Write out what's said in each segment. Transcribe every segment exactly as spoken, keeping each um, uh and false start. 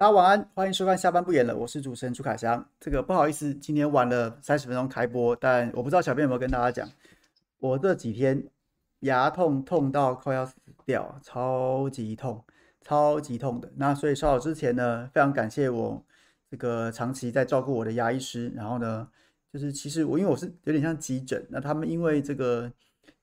大家晚安，欢迎收看下班不演了，我是主持人朱凯翔。这个不好意思，今天晚了三十分钟开播，但我不知道小编有没有跟大家讲，我这几天牙痛痛到快要死掉，超级痛，超级痛的。那所以稍早之前呢，非常感谢我这个长期在照顾我的牙医师。然后呢，就是其实我因为我是有点像急诊，那他们因为这个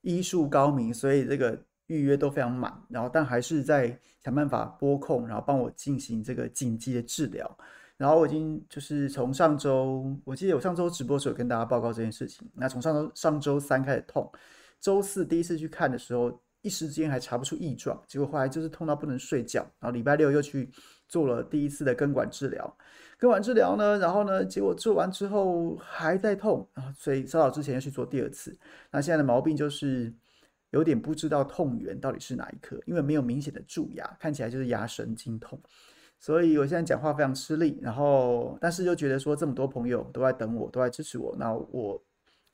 医术高明，所以这个预约都非常满，然后但还是在想办法拨空，然后帮我进行这个紧急的治疗。然后我已经就是从上周，我记得我上周直播的时候有跟大家报告这件事情。那从上周上周三开始痛，周四第一次去看的时候，一时间还查不出异状，结果后来就是痛到不能睡觉。然后礼拜六又去做了第一次的根管治疗，根管治疗呢，然后呢，结果做完之后还在痛，然后所以稍早之前又去做第二次。那现在的毛病就是有点不知道痛源到底是哪一颗，因为没有明显的蛀牙，看起来就是牙神经痛，所以我现在讲话非常吃力。然后，但是又觉得说这么多朋友都在等我，都在支持我，那我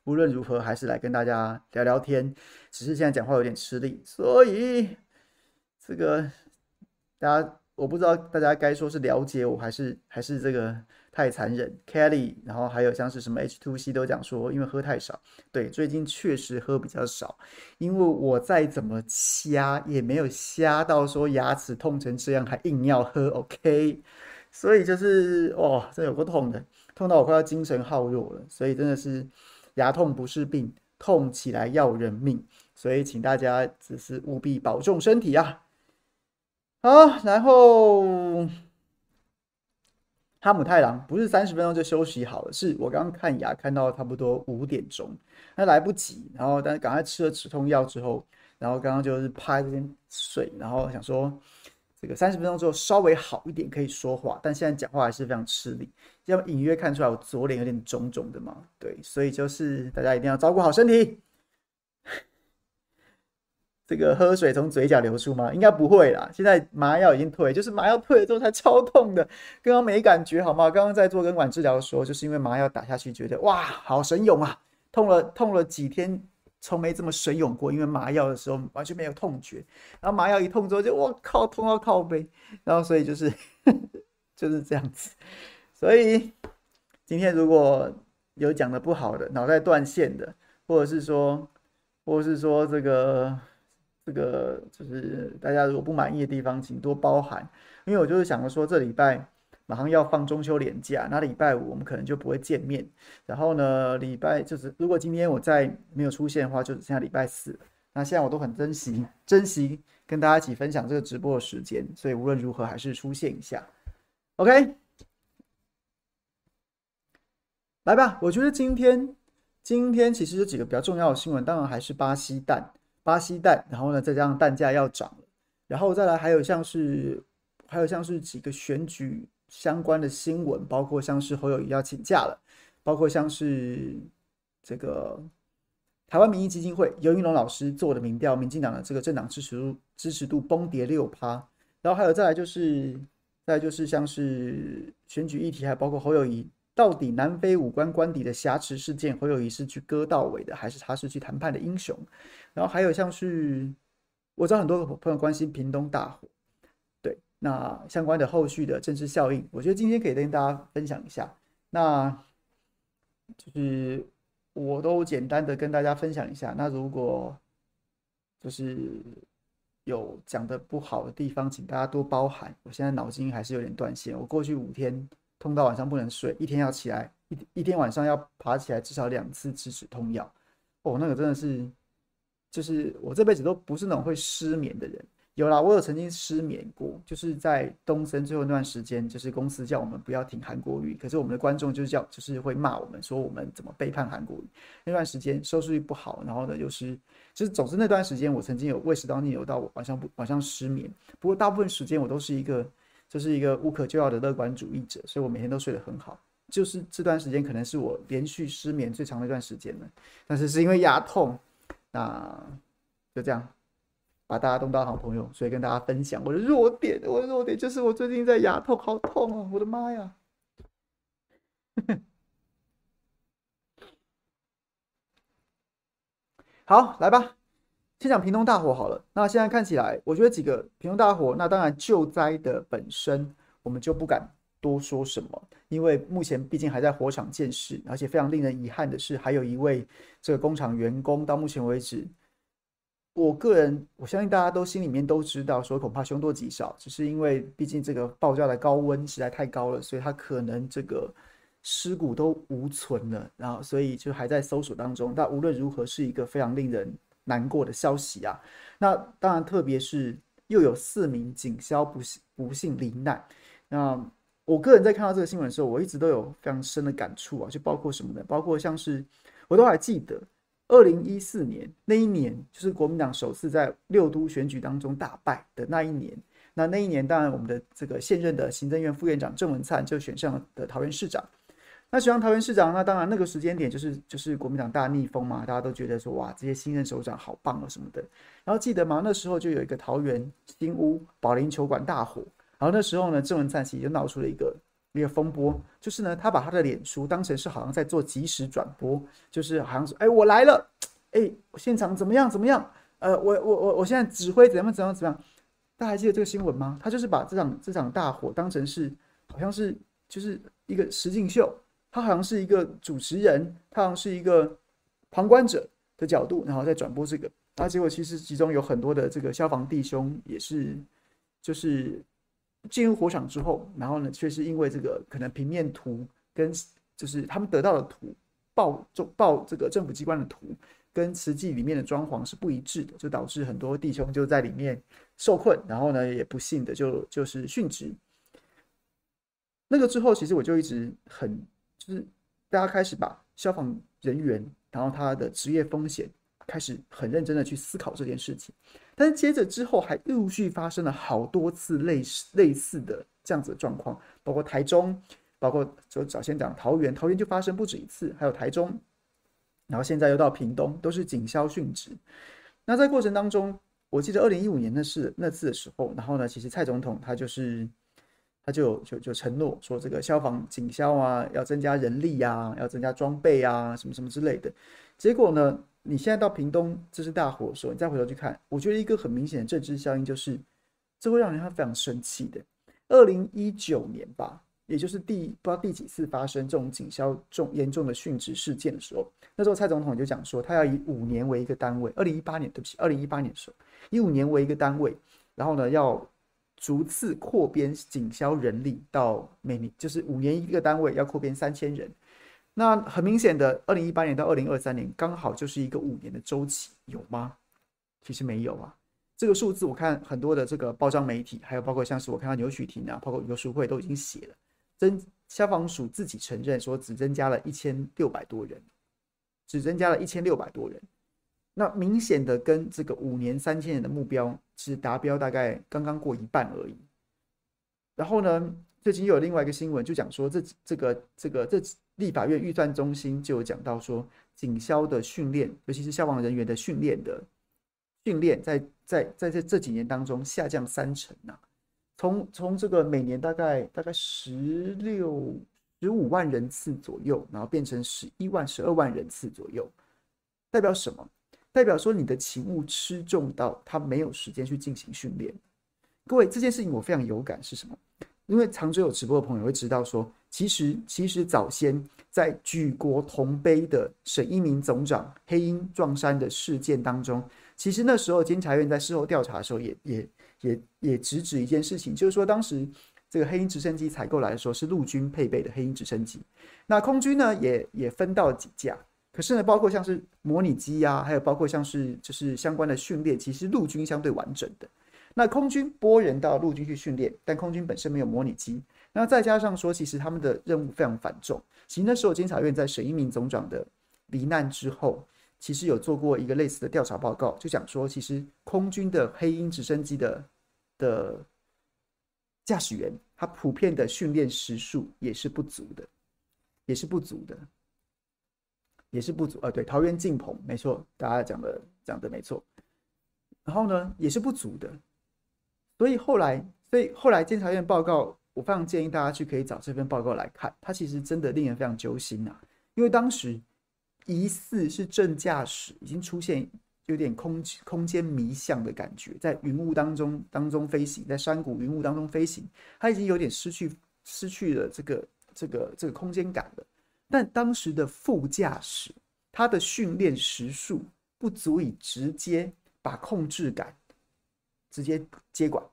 无论如何还是来跟大家聊聊天。只是现在讲话有点吃力，所以这个大家我不知道大家该说是了解我，还是还是这个太残忍。Kelly， 然后还有像是什么 H 二 C 都讲说，因为喝太少。对，最近确实喝比较少，因为我再怎么瞎也没有瞎到说牙齿痛成这样还硬要喝 ，OK？ 所以就是哦，这有够痛的，痛到我快要精神耗弱了。所以真的是牙痛不是病，痛起来要人命。所以请大家只是务必保重身体啊！好，然后哈姆太郎不是三十分钟就休息好了，是我刚刚看牙看到差不多五点钟，那来不及，然后但是赶快吃了止痛药之后，然后刚刚就是趴在这边睡，然后想说这个三十分钟之后稍微好一点可以说话，但现在讲话还是非常吃力，要么隐约看出来我左脸有点肿肿的嘛，对，所以就是大家一定要照顾好身体。这个喝水从嘴角流出吗？应该不会啦。现在麻药已经退，就是麻药退了之后才超痛的。刚刚没感觉好吗？刚刚在做根管治疗的时候，就是因为麻药打下去，觉得哇，好神勇啊！痛了痛了几天，从没这么神勇过。因为麻药的时候完全没有痛觉，然后麻药一痛之后就我靠，痛到靠背。然后所以就是呵呵就是这样子。所以今天如果有讲的不好的，脑袋断线的，或者是说，或者是说这个。这个就是大家如果不满意的地方，请多包涵。因为我就是想说，这礼拜马上要放中秋连假，那礼拜五我们可能就不会见面。然后呢，礼拜就是如果今天我再没有出现的话，就只剩下礼拜四了。那现在我都很珍惜，珍惜跟大家一起分享这个直播的时间，所以无论如何还是出现一下。OK， 来吧，我觉得今天今天其实有几个比较重要的新闻，当然还是巴西蛋。巴西蛋，然后呢，再加上蛋价要涨了，然后再来还有像是还有像是几个选举相关的新闻，包括像是侯友宜要请假了，包括像是这个台湾民意基金会游盈隆老师做的民调，民进党的这个政党支持度支持度崩跌六趴，然后还有再来就是再来就是像是选举议题，还包括侯友宜到底南非武官官邸的挟持事件，侯友宜是去割到尾的，还是他是去谈判的英雄？然后还有像是我知道很多朋友关心屏东大火，对，那相关的后续的政治效应，我觉得今天可以跟大家分享一下。那就是我都简单的跟大家分享一下。那如果就是有讲的不好的地方，请大家多包涵。我现在脑筋还是有点断线，我过去五天。痛到晚上不能睡，一天要起来 一, 一天晚上要爬起来至少两次吃止痛药。哦，那个真的是，就是我这辈子都不是那种会失眠的人。有啦，我有曾经失眠过，就是在东森最后那段时间，就是公司叫我们不要听韩国语，可是我们的观众就是叫，就是会骂我们说我们怎么背叛韩国语。那段时间收视率不好，然后呢又、就是，就是总之那段时间我曾经有胃食道逆流到我晚上晚上失眠。不过大部分时间我都是一个。就是一个无可救药的乐观主义者，所以我每天都睡得很好。就是这段时间可能是我连续失眠最长的一段时间了，但是是因为牙痛，那就这样把大家都当好朋友，所以跟大家分享我的弱点。我的弱点就是我最近在牙痛，好痛哦、啊！我的妈呀！好，来吧。先讲屏东大火好了，那现在看起来，我觉得几个屏东大火，那当然救灾的本身，我们就不敢多说什么，因为目前毕竟还在火场见识，而且非常令人遗憾的是，还有一位这个工厂员工到目前为止，我个人我相信大家都心里面都知道，说恐怕凶多吉少，只是因为毕竟这个爆炸的高温实在太高了，所以他可能这个尸骨都无存了，然后所以就还在搜索当中。但无论如何是一个非常令人难过的消息啊。那当然，特别是又有四名警消不幸不幸罹难。那我个人在看到这个新闻的时候，我一直都有非常深的感触啊，就包括什么呢？包括像是我都还记得，二零一四年那一年，就是国民党首次在六都选举当中大败的那一年。那那一年，当然我们的这个现任的行政院副院长郑文灿就选上了桃园市长。那选上桃园市长，那当然那个时间点就是就是国民党大逆风嘛，大家都觉得说哇，这些新任首长好棒哦什么的。然后记得吗？那时候就有一个桃园新屋保龄球馆大火，然后那时候呢，郑文灿其实就闹出了一个一个风波，就是呢，他把他的脸书当成是好像在做即时转播，就是好像说，哎，我来了，哎，现场怎么样怎么样，呃，我我我我现在指挥怎么怎么怎么样，大家还记得这个新闻吗？他就是把这场这场大火当成是好像是就是一个实境秀。他好像是一个主持人，他好像是一个旁观者的角度，然后再转播这个。那结果其实其中有很多的这个消防弟兄也是，就是进入火场之后，然后呢，却是因为这个可能平面图跟就是他们得到的图报报这个政府机关的图跟实际里面的装潢是不一致的，就导致很多弟兄就在里面受困，然后呢也不幸的就就是殉职。那个之后，其实我就一直很。就是大家开始把消防人员，然后他的职业风险，开始很认真的去思考这件事情。但是接着之后还陆续发生了好多次类似类似的这样子的状况，包括台中，包括就早先讲桃园，桃园就发生不止一次，还有台中，然后现在又到屏东，都是警消殉职。那在过程当中，我记得二零一五年那次那次的时候，然后呢，其实蔡总统他就是。他 就, 就, 就承诺说，这个消防警消啊，要增加人力啊，要增加装备啊，什么什么之类的。结果呢，你现在到屏东这次大火的时候，你再回头去看，我觉得一个很明显的政治效应就是，这会让人非常生气的。二零一九年吧，也就是第不知道第几次发生这种警消重严重的殉职事件的时候，那时候蔡总统就讲说，他要以五年为一个单位，二零一八年对不起，二零一八年的时候，以五年为一个单位，然后呢要。逐次扩编警消人力到每年就是五年一个单位要扩编三千人，那很明显的，二零一八年到二零二三年刚好就是一个五年的周期，有吗？其实没有啊。这个数字我看很多的这个报章媒体，还有包括像是我看到牛许婷啊，包括游淑慧都已经写了，增消防署自己承认说只增加了一千六百多人，只增加了一千六百多人。那明显的跟这个五年三千人的目标其实达标大概刚刚过一半而已。然后呢，最近又有另外一个新闻就讲说这这个这个这立法院预算中心就有讲到说，警消的训练，尤其是消防人员的训练的训练在在在这这几年当中下降三成啊，从从这个每年大概大概十六十五万人次左右，然后变成十一万十二万人次左右，代表什么？代表说你的勤务吃重到他没有时间去进行训练。各位，这件事情我非常有感是什么？因为常有直播的朋友会知道说，其实其实早先在举国同悲的沈一鸣总长黑鹰撞山的事件当中，其实那时候监察院在事后调查的时候也也也也直指一件事情，就是说当时这个黑鹰直升机采购来的时候是陆军配备的黑鹰直升机，那空军呢也也分到了几架。可是呢，包括像是模拟机啊，还有包括像是就是相关的训练，其实陆军相对完整的。那空军拨人到陆军去训练，但空军本身没有模拟机。那再加上说，其实他们的任务非常繁重。其实那时候监察院在沈一鸣总长的罹难之后，其实有做过一个类似的调查报告，就讲说，其实空军的黑鹰直升机的的驾驶员，他普遍的训练时数也是不足的，也是不足的。也是不足啊，对，桃园进棚没错，大家讲的讲的没错。然后呢，也是不足的，所以后来，所以后来监察院报告，我非常建议大家去可以找这份报告来看，它其实真的令人非常揪心啊，因为当时疑似是正驾驶已经出现有点空空间迷向的感觉，在云雾当中当中飞行，在山谷云雾当中飞行，它已经有点失去失去了这个这个这个空间感了。但当时的副驾驶，他的训练时数不足以直接把控制感直接接管，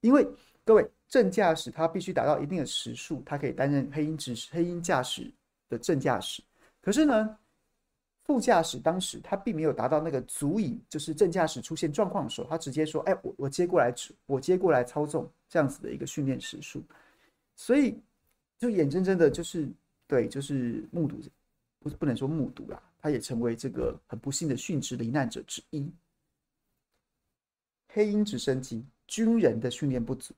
因为各位正驾驶他必须达到一定的时数，他可以担任黑鹰执黑鹰驾驶的正驾驶。可是呢，副驾驶当时他并没有达到那个足以，就是正驾驶出现状况的时候，他直接说：“哎，我我接过来，我接过来操纵这样子的一个训练时数。”所以就眼睁睁的，就是对，就是目睹，不不能说目睹啦，他也成为这个很不幸的殉职罹难者之一。黑鹰直升机军人的训练不足，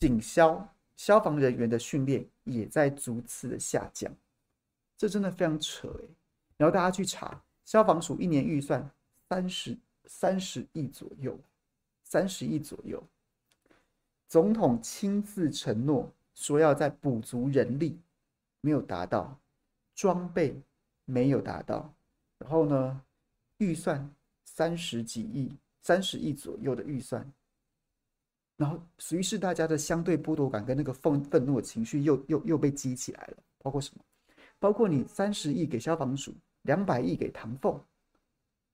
警消消防人员的训练也在逐次的下降，这真的非常扯哎、欸。然后大家去查，消防署一年预算三十三十亿左右，三十亿左右。总统亲自承诺说要在补足人力，没有达到，装备没有达到，然后呢，预算三十几亿，三十亿左右的预算，然后于是大家的相对剥夺感跟那个愤愤怒的情绪又又又被激起来了，包括什么？包括你三十亿给消防署。两百亿给唐凤，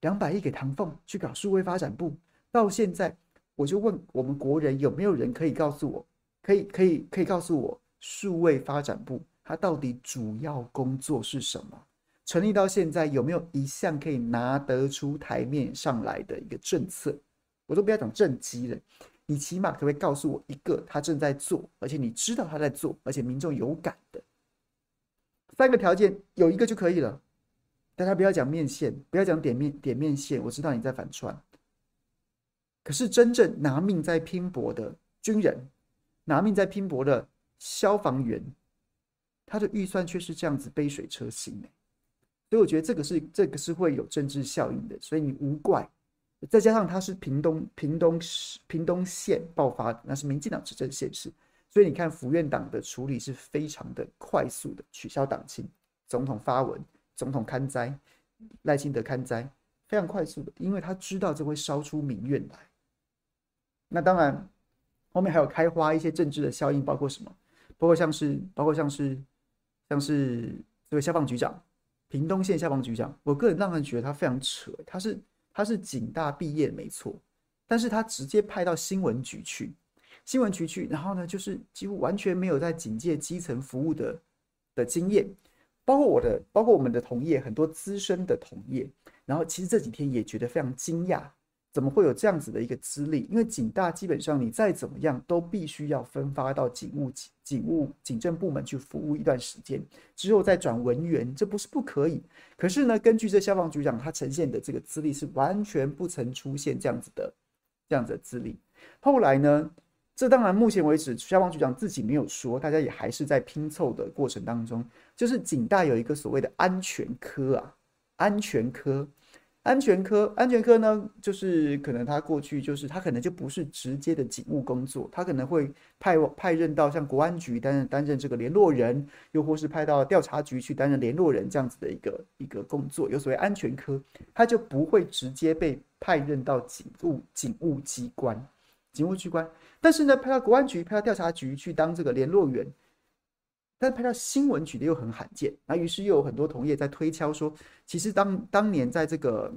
两百亿给唐凤去搞数位发展部。到现在，我就问我们国人有没有人可以告诉我，可以可以可以告诉我，数位发展部它到底主要工作是什么？成立到现在有没有一项可以拿得出台面上来的一个政策？我都不要讲政绩了，你起码可不可以告诉我一个他正在做，而且你知道他在做，而且民众有感的？三个条件有一个就可以了。大家不要讲面线，不要讲点面点面线，我知道你在反串。可是真正拿命在拼搏的军人，拿命在拼搏的消防员，他的预算却是这样子杯水车薪、欸、所以我觉得这个是这个是会有政治效应的，所以你无怪。再加上他是屏东屏东屏东县爆发的，那是民进党执政县市，所以你看府院党的处理是非常的快速的，取消党庆，总统发文。总统勘灾，赖清德勘灾，非常快速的，因为他知道这会烧出民怨来。那当然，后面还有开花一些政治的效应，包括什么？包括像是，包括像是，像是这个消防局长，屏东县消防局长，我个人让人觉得他非常扯，他是他是警大毕业没错，但是他直接派到新闻局去，新闻局去，然后呢，就是几乎完全没有在警界基层服务的的经验。包括我的，包括我们的同业，很多资深的同业，然后其实这几天也觉得非常惊讶，怎么会有这样子的一个资历？因为警大基本上你再怎么样都必须要分发到警务、警务、警政部门去服务一段时间，之后再转文员，这不是不可以。可是呢，根据这消防局长他呈现的这个资历是完全不曾出现这样子的这样子的资历。后来呢，这当然目前为止消防局长自己没有说，大家也还是在拼凑的过程当中。就是警大有一个所谓的安全科啊，安全科，安全科，安全科呢，就是可能他过去就是他可能就不是直接的警务工作，他可能会派派任到像国安局担任担任这个联络人，又或是派到调查局去担任联络人这样子的一个一个工作，有所谓安全科，他就不会直接被派任到警务警务机关，警务机关，但是呢，派到国安局、派到调查局去当这个联络员。但是拍到新闻局的又很罕见，那于是又有很多同业在推敲说，其实当当年在这个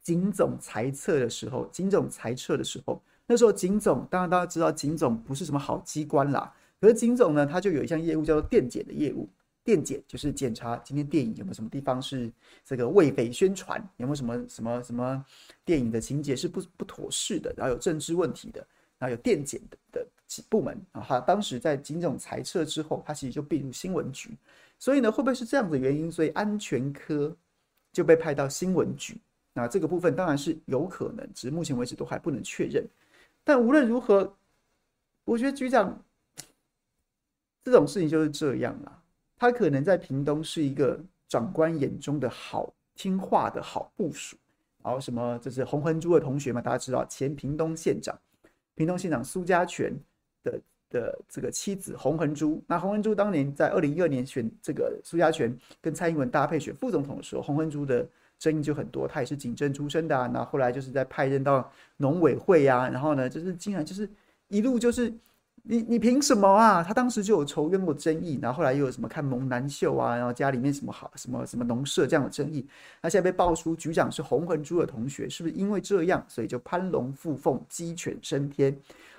警总裁撤的时候，警总裁撤的时候，那时候警总当然大家知道警总不是什么好机关啦，可是警总呢，它就有一项业务叫做电检的业务，电检就是检查今天电影有没有什么地方是这个为匪宣传，有没有什么什么什么电影的情节是不不妥适的，然后有政治问题的，然后有电检的的。部门啊，他当时在警总裁撤之后，他其实就并入新闻局，所以呢，会不会是这样的原因？所以安全科就被派到新闻局，那这个部分当然是有可能，只是目前为止都还不能确认。但无论如何，我觉得局长这种事情就是这样啦，他可能在屏东是一个长官眼中的好听话的好部署，然后什么就是洪恒珠的同学嘛，大家知道前屏东县长，屏东县长苏嘉全。的的这个妻子洪恒珠。那洪恒珠当年在二零一二年选这个苏家全跟蔡英文搭配选副总统的时候，洪恒珠的争议就很多，他也是警政出身的啊，那后来就是在派任到农委会啊，然后呢，就是竟然就是一路就是你你凭什么啊？他当时就有仇怨过争议，然后后来又有什么看蒙南秀啊，然后家里面什么好什么什么农舍这样的争议，那现在被爆出局长是洪恒珠的同学，是不是因为这样，所以就攀龙附凤、鸡犬升天？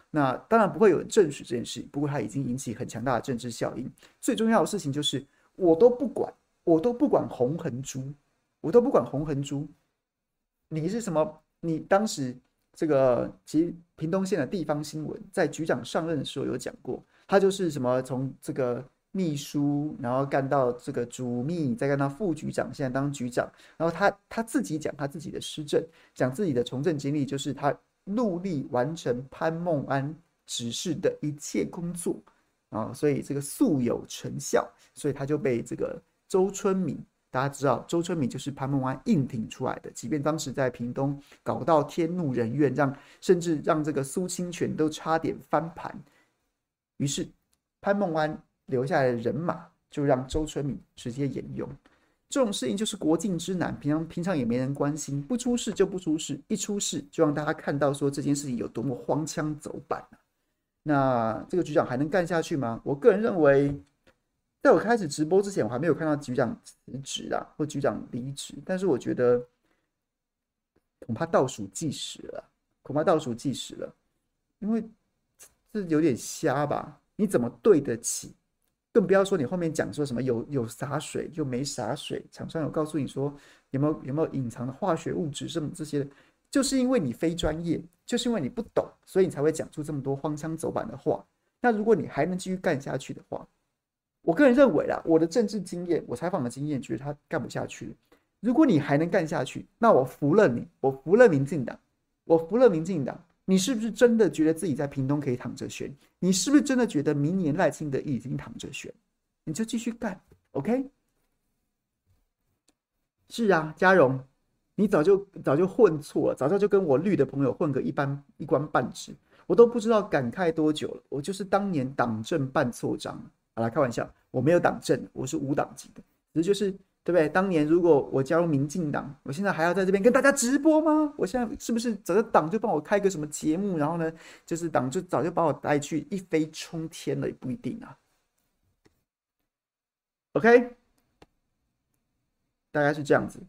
那当然不会有人证实这件事，不过它已经引起很强大的政治效应。最重要的事情就是，我都不管，我都不管洪恒珠。我都不管洪恒珠，你是什么？你当时这个其实屏东县的地方新闻，在局长上任的时候有讲过，他就是什么从这个秘书，然后干到这个主秘，再干到副局长，现在当局长。然后他他自己讲他自己的施政，讲自己的从政经历，就是他努力完成潘孟安指示的一切工作啊，所以这个素有成效，所以他就被这个周春米。大家知道周春米就是潘孟安硬挺出来的，即便当时在屏东搞到天怒人怨，让甚至让这个苏清泉都差点翻盘，于是潘孟安留下来的人马就让周春米直接沿用。这种事情就是国境之南，平常平常也没人关心，不出事就不出事，一出事就让大家看到说这件事情有多么荒腔走板啊。那这个局长还能干下去吗？我个人认为。在我开始直播之前，我还没有看到局长辞职啊，或局长离职。但是我觉得，恐怕倒数计时了，恐怕倒数计时了，因为这有点瞎吧？你怎么对得起？更不要说你后面讲说什么有有洒水又没洒水，厂商有告诉你说有没有有没有隐藏的化学物质什么这些的，就是因为你非专业，就是因为你不懂，所以你才会讲出这么多荒腔走板的话。那如果你还能继续干下去的话，我个人认为啦，我的政治经验，我采访的经验，觉得他干不下去了。如果你还能干下去，那我服了你，我服了民进党，我服了民进党。你是不是真的觉得自己在屏东可以躺着选？你是不是真的觉得明年赖清德已经躺着选？你就继续干 ，OK？ 是啊，嘉荣，你早就早就混错了，早早就跟我绿的朋友混个一般一官半职，我都不知道感慨多久了。我就是当年党政办错章。好啦，开玩笑，我没有党政，我是无党籍的，只是就是对不对？当年如果我加入民进党，我现在还要在这边跟大家直播吗？我现在是不是早就党就帮我开个什么节目，然后呢，就是党就早就把我带去一飞冲天了，也不一定啊。OK， 大概是这样子。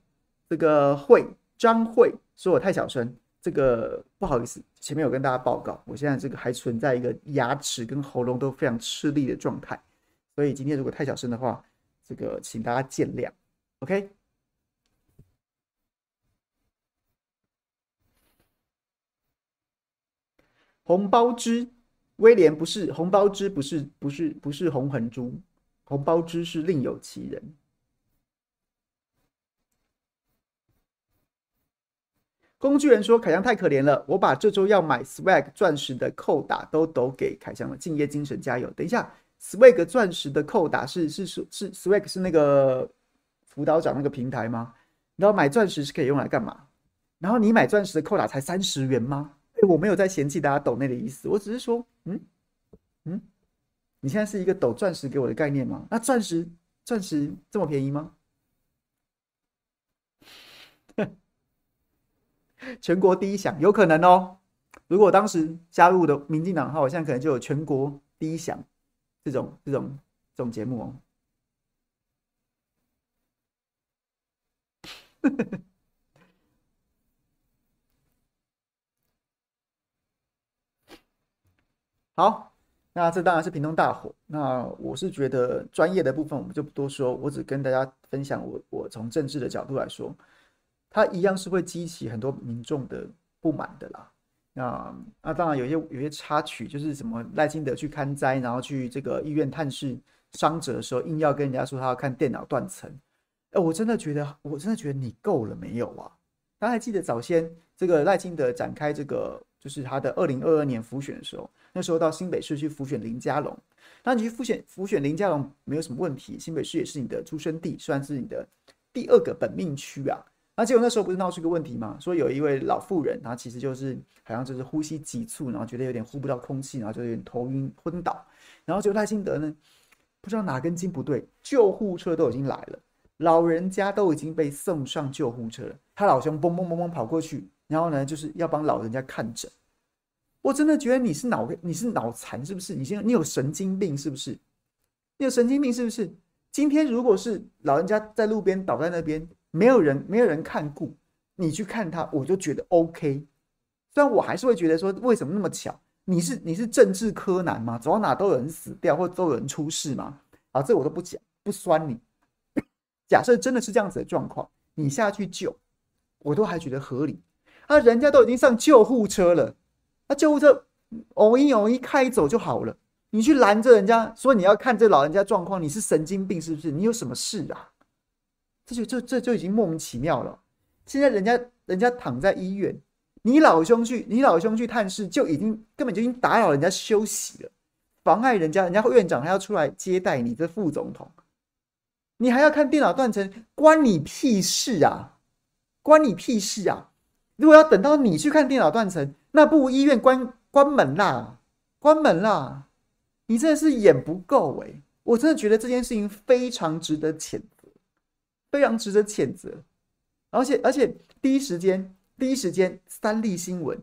这个慧张慧说我太小声，这个不好意思，前面有跟大家报告，我现在这个还存在一个牙齿跟喉咙都非常吃力的状态。所以今天如果太小声的话，这个请大家见谅 ，OK？ 红包汁威廉不是红包汁，不是不是不是洪恒珠，红包汁是另有其人。工具人说凯翔太可怜了，我把这周要买 swag 钻石的扣打都抖给凯翔了，敬业精神加油！等一下。swag 钻石的扣打是是是是 swag 是那个辅导长那个平台吗？然后买钻石是可以用来干嘛？然后你买钻石的扣打才三十元吗？哎，我没有在嫌弃大家抖内的意思，我只是说，嗯嗯，你现在是一个抖钻石给我的概念吗？那钻石钻石这么便宜吗？全国第一响有可能哦。如果我当时加入的民进党的话，我现在可能就有全国第一响。这种这种这种节目哦，好，那这当然是屏东大火。那我是觉得专业的部分我们就不多说，我只跟大家分享我我从政治的角度来说，它一样是会激起很多民众的不满的啦。啊，那当然有些有些插曲，就是什么赖清德去看灾，然后去这个医院探视伤者的时候，硬要跟人家说他要看电脑断层。哎，我真的觉得，我真的觉得你够了没有啊？大家还记得早先这个赖清德展开这个就是他的二零二二年辅选的时候，那时候到新北市去辅选林佳龙，那你去辅选辅选林佳龙没有什么问题，新北市也是你的出生地，算是你的第二个本命区啊。那结果那时候不是闹出一个问题吗？说有一位老妇人，然后其实就是好像就是呼吸急促，然后觉得有点呼不到空气，然后就有点头晕昏倒。然后结果赖清德呢，不知道哪根筋不对，救护车都已经来了，老人家都已经被送上救护车了，他老兄蹦蹦蹦蹦跑过去，然后呢就是要帮老人家看诊。我真的觉得你是脑你是脑残是不是？你现在你有神经病是不是？你有神经病是不是？今天如果是老人家在路边倒在那边。没有人，没有人看顾，你去看他，我就觉得 OK。虽然我还是会觉得说，为什么那么巧？你是你是政治柯南吗？走到哪都有人死掉，或都有人出事吗？啊，这我都不讲，不酸你。假设真的是这样子的状况，你下去救，我都还觉得合理。啊，人家都已经上救护车了，那、啊、救护车偶一偶一开走就好了，你去拦着人家说你要看这老人家状况，你是神经病是不是？你有什么事啊？这就这这就已经莫名其妙了。现在人家人家躺在医院，你老兄去你老兄去探视，就已经根本就已经打扰人家休息了，妨碍人家。人家院长还要出来接待你，这副总统，你还要看电脑断层，关你屁事啊！关你屁事啊！如果要等到你去看电脑断层，那不如医院关关门啦，关门啦！你真的是眼不够哎、欸！我真的觉得这件事情非常值得谴责。非常值得谴责，而且而且第一时间第一时间三立新闻，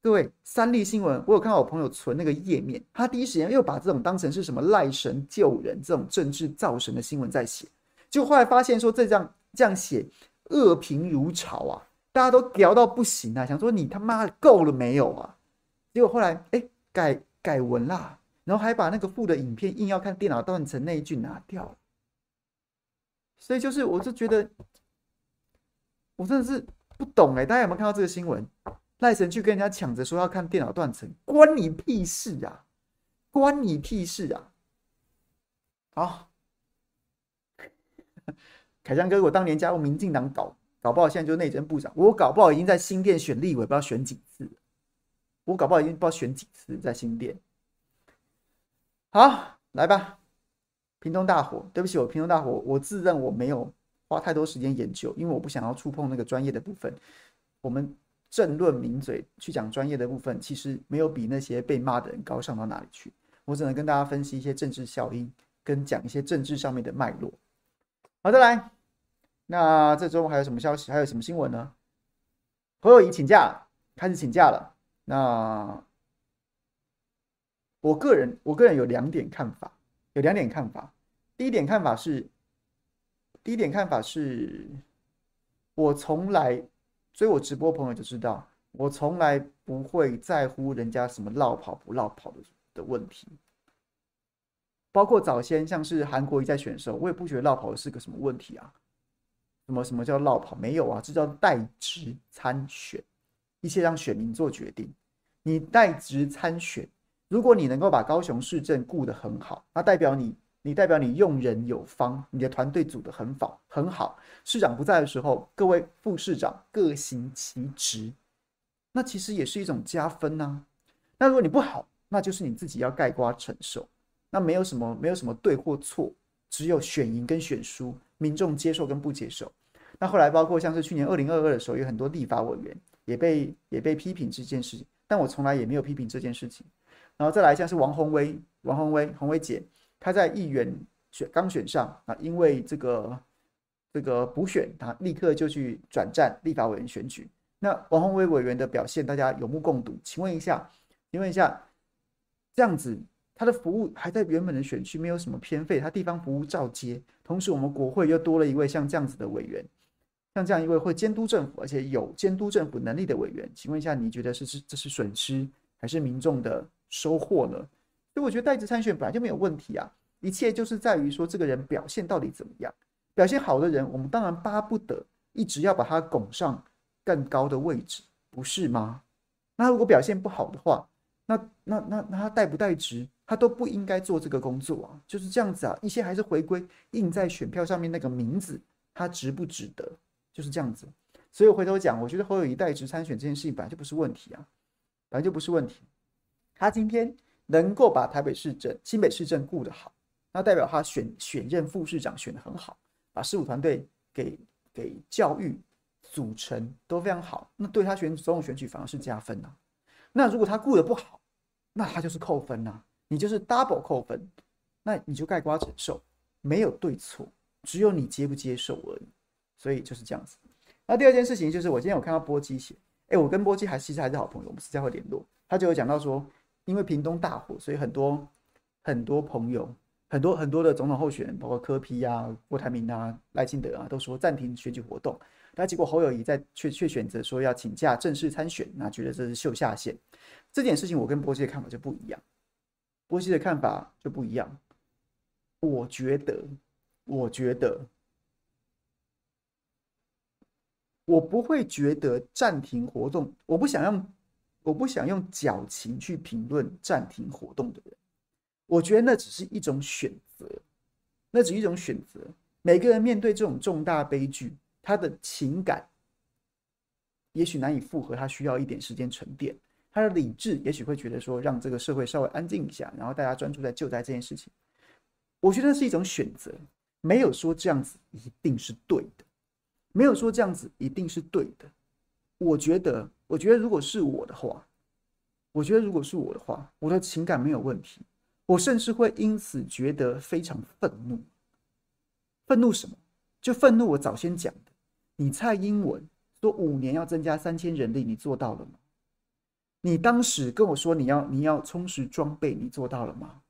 各位三立新闻，我有看到我朋友存那个页面，他第一时间又把这种当成是什么赖神救人这种政治造神的新闻在写，就后来发现说这样这样写恶评如潮啊，大家都聊到不行啊，想说你他妈够了没有啊？结果后来哎、欸、改改文啦，然后还把那个副的影片硬要看电脑断层那一句拿掉了。所以就是，我就觉得，我真的是不懂哎、欸，大家有没有看到这个新闻？赖神去跟人家抢着说要看电脑断层，关你屁事啊！关你屁事啊！好，凯翔哥，我当年加入民进党搞，搞不好现在就是内政部长，我搞不好已经在新店选立委，不知道选几次了，我搞不好已经不知道选几次在新店。好，来吧。屏东大火，对不起，我屏东大火，我自认我没有花太多时间研究，因为我不想要触碰那个专业的部分。我们政论名嘴去讲专业的部分，其实没有比那些被骂的人高尚到哪里去。我只能跟大家分析一些政治效应，跟讲一些政治上面的脉络。好的，来，那这周还有什么消息？还有什么新闻呢？侯友宜请假，开始请假了。那我个人，我个人有两点看法，有两点看法。第一点看法是，第一点看法是，我从来，所以我直播朋友就知道，我从来不会在乎人家什么落跑不落跑 的, 的问题。包括早先像是韩国瑜在选的时候，我也不觉得落跑是个什么问题啊。什么什么叫落跑？没有啊，这叫代职参选，一切让选民做决定。你代职参选。如果你能够把高雄市政顾得很好，那代表你，你代表你用人有方，你的团队组得很好，很好。市长不在的时候，各位副市长各行其职，那其实也是一种加分啊。那如果你不好，那就是你自己要盖瓜承受。那没有什么，没有什么对或错，只有选赢跟选输，民众接受跟不接受。那后来包括像是去年二零二二的时候，有很多立法委员也被也被批评这件事情，但我从来也没有批评这件事情。然后再来像是王宏威，王宏威，宏威姐，她在议员选刚选上啊，因为这个这个补选，她立刻就去转战立法委员选举。那王宏威委员的表现，大家有目共睹。请问一下，请问一下，这样子她的服务还在原本的选区，没有什么偏废，她地方服务照接。同时，我们国会又多了一位像这样子的委员，像这样一位会监督政府，而且有监督政府能力的委员。请问一下，你觉得是这是损失，还是民众的收获呢？所以我觉得代职参选本来就没有问题啊，一切就是在于说这个人表现到底怎么样。表现好的人，我们当然巴不得一直要把他拱上更高的位置，不是吗？那如果表现不好的话，那那那那他代不代职，他都不应该做这个工作啊，就是这样子啊。一切还是回归印在选票上面那个名字，他值不值得，就是这样子。所以我回头讲，我觉得侯友宜代职参选这件事情本来就不是问题啊，本来就不是问题。他今天能够把台北市政、新北市政顾得好，那代表他 选, 选任副市长选得很好，把事务团队 给, 给教育组成都非常好，那对他选总统选举反而是加分啊。那如果他顾得不好，那他就是扣分啊，你就是 double 扣分，那你就概括承受，没有对错，只有你接不接受而已。所以就是这样子。那第二件事情就是，我今天有看到波基写，哎，我跟波基还其实还是好朋友，我们私下会联络。他就有讲到说，因为屏东大火，所以很多很多朋友。很多很多的总统候选人，包括柯 P 啊、郭台铭啊、赖清德啊，都说暂停选举活动。但结果侯友宜在却却选择说要请假正式参选，那觉得这是秀下限。这件事情我跟波西的看法就不一样，波西的看法就不一样。我觉得，我觉得，我不会觉得暂停活动，我不想用，我不想用矫情去评论暂停活动的人。我觉得那只是一种选择，那只是一种选择。每个人面对这种重大悲剧，他的情感也许难以负荷，他需要一点时间沉淀。他的理智也许会觉得说，让这个社会稍微安静一下，然后大家专注在救灾这件事情。我觉得那是一种选择，没有说这样子一定是对的，没有说这样子一定是对的。我觉得，我觉得如果是我的话，我觉得如果是我的话，我的情感没有问题。我甚至会因此觉得非常愤怒。愤怒什么？就愤怒我早先讲的，你蔡英文说五年要增加三千人力，你做到了吗？你当时跟我说你要你要充实装备，你做到了吗？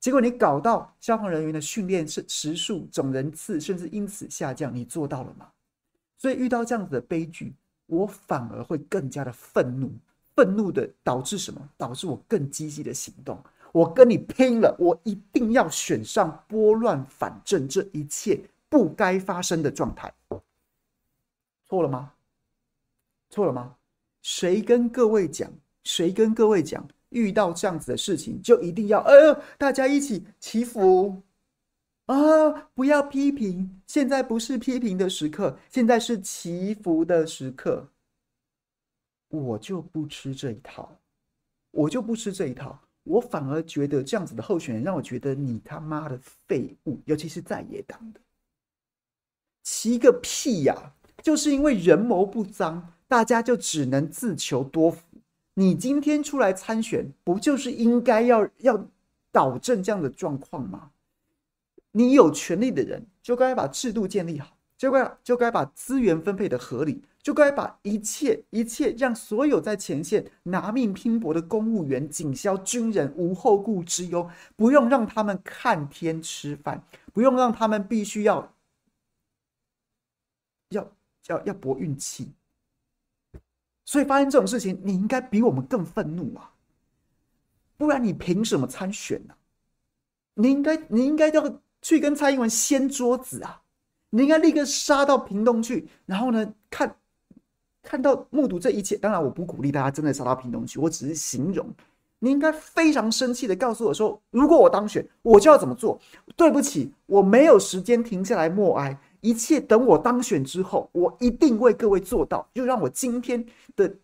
结果你搞到消防人员的训练时数、总人次甚至因此下降，你做到了吗？所以遇到这样子的悲剧，我反而会更加的愤怒，愤怒的导致什么？导致我更积极的行动。我跟你拼了！我一定要选上拨乱反正这一切不该发生的状态。错了吗？错了吗？谁跟各位讲？谁跟各位讲？遇到这样子的事情，就一定要呃，大家一起祈福啊！不要批评，现在不是批评的时刻，现在是祈福的时刻。我就不吃这一套，我就不吃这一套。我反而觉得这样子的候选人让我觉得你他妈的废物，尤其是在野党的，奇个屁呀、啊！就是因为人谋不臧，大家就只能自求多福。你今天出来参选，不就是应该要要导正这样的状况吗？你有权利的人就该把制度建立好，就该就该把资源分配的合理。就该把一切一切让所有在前线拿命拼搏的公务员、警消、军人无后顾之忧，不用让他们看天吃饭，不用让他们必须要要要要搏运气。所以发生这种事情，你应该比我们更愤怒啊！不然你凭什么参选呢、啊？你应该你应该要去跟蔡英文掀桌子啊！你应该立刻杀到屏东去，然后呢看。看到目睹这一切，当然我不鼓励大家真的杀到屏东去，我只是形容。你应该非常生气的告诉我说，如果我当选，我就要怎么做。对不起，我没有时间停下来默哀，一切等我当选之后，我一定为各位做到。就让我今天的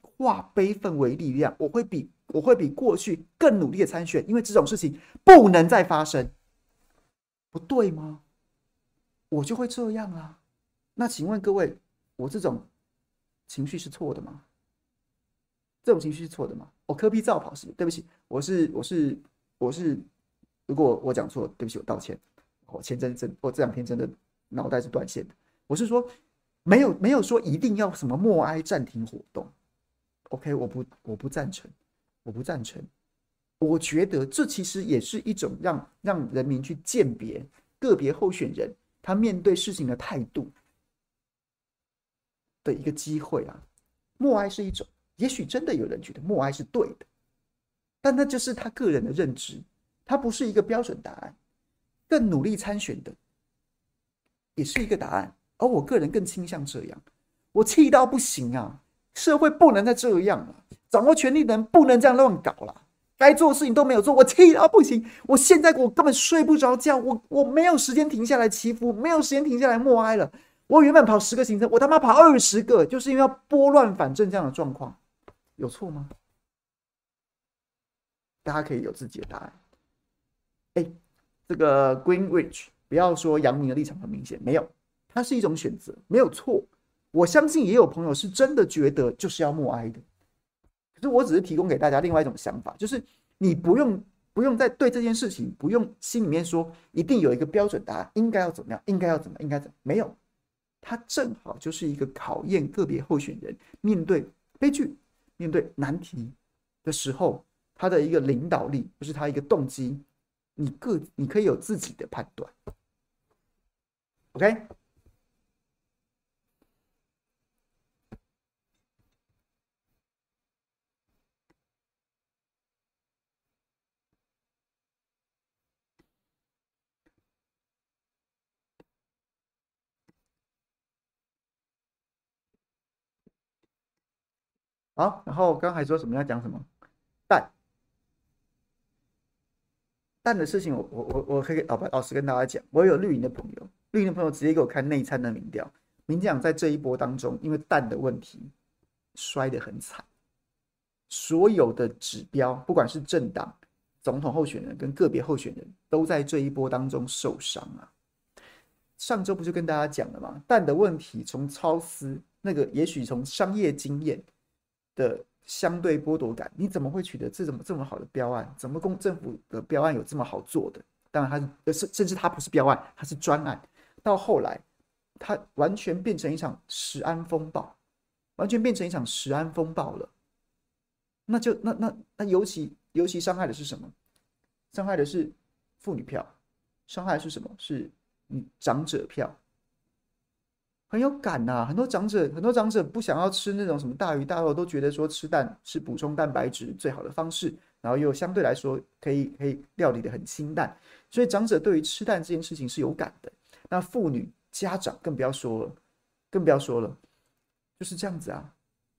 化悲愤为力量，我会比我会比过去更努力的参选，因为这种事情不能再发生，不对吗？我就会这样啊。那请问各位，我这种。情绪是错的吗？这种情绪是错的吗？我柯 P 造跑是，对不起，我是我是我是，如果我讲错，对不起，我道歉。我前真真，我这两天真的脑袋是断线的。我是说，没有没有说一定要什么默哀暂停活动。OK， 我不我不赞成，我不赞成。我觉得这其实也是一种让让人民去鉴别个别候选人他面对事情的态度。的一个机会啊，默哀是一种，也许真的有人觉得默哀是对的，但那就是他个人的认知，他不是一个标准答案。更努力参选的，也是一个答案。而我个人更倾向这样，我气到不行啊！社会不能再这样了，掌握权力的人不能这样乱搞了，该做的事情都没有做，我气到不行。我现在我根本睡不着觉，我我没有时间停下来祈福，没有时间停下来默哀了。我原本跑十个行程，我他妈跑二十个，就是因为要拨乱反正这样的状况，有错吗？大家可以有自己的答案。哎、欸，这个 Greenwich 不要说杨明的立场很明显，没有，它是一种选择，没有错。我相信也有朋友是真的觉得就是要默哀的。可是我只是提供给大家另外一种想法，就是你不用不用再对这件事情不用心里面说一定有一个标准答案，应该要怎么样，应该要怎么样，应该怎么样，没有，它正好就是一个考验个别候选人面对悲剧、面对难题的时候，他的一个领导力，不是他一个动机，你个你可以有自己的判断。OK。好，然后刚才说什么要讲什么？蛋蛋的事情我，我我我可以老实跟大家讲，我有绿营的朋友，绿营的朋友直接给我看内参的民调，民进党在这一波当中，因为蛋的问题摔得很惨，所有的指标，不管是政党、总统候选人跟个别候选人，都在这一波当中受伤啊。上周不就跟大家讲了吗？蛋的问题从超司那个，也许从商业经验的相对剥夺感，你怎么会取得这么这么好的标案？怎么公政府的标案有这么好做的？当然它是，甚至它不是标案，它是专案。到后来，它完全变成一场食安风暴，完全变成一场食安风暴了。那就那那那尤其尤其伤害的是什么？伤害的是妇女票，伤害的是什么？是长者票。很有感呐、啊，很多长者，很多长者不想要吃那种什么大鱼大肉，都觉得说吃蛋是补充蛋白质最好的方式，然后又相对来说可以可以料理的很清淡，所以长者对于吃蛋这件事情是有感的。那妇女家长更不要说了，更不要说了，就是这样子啊。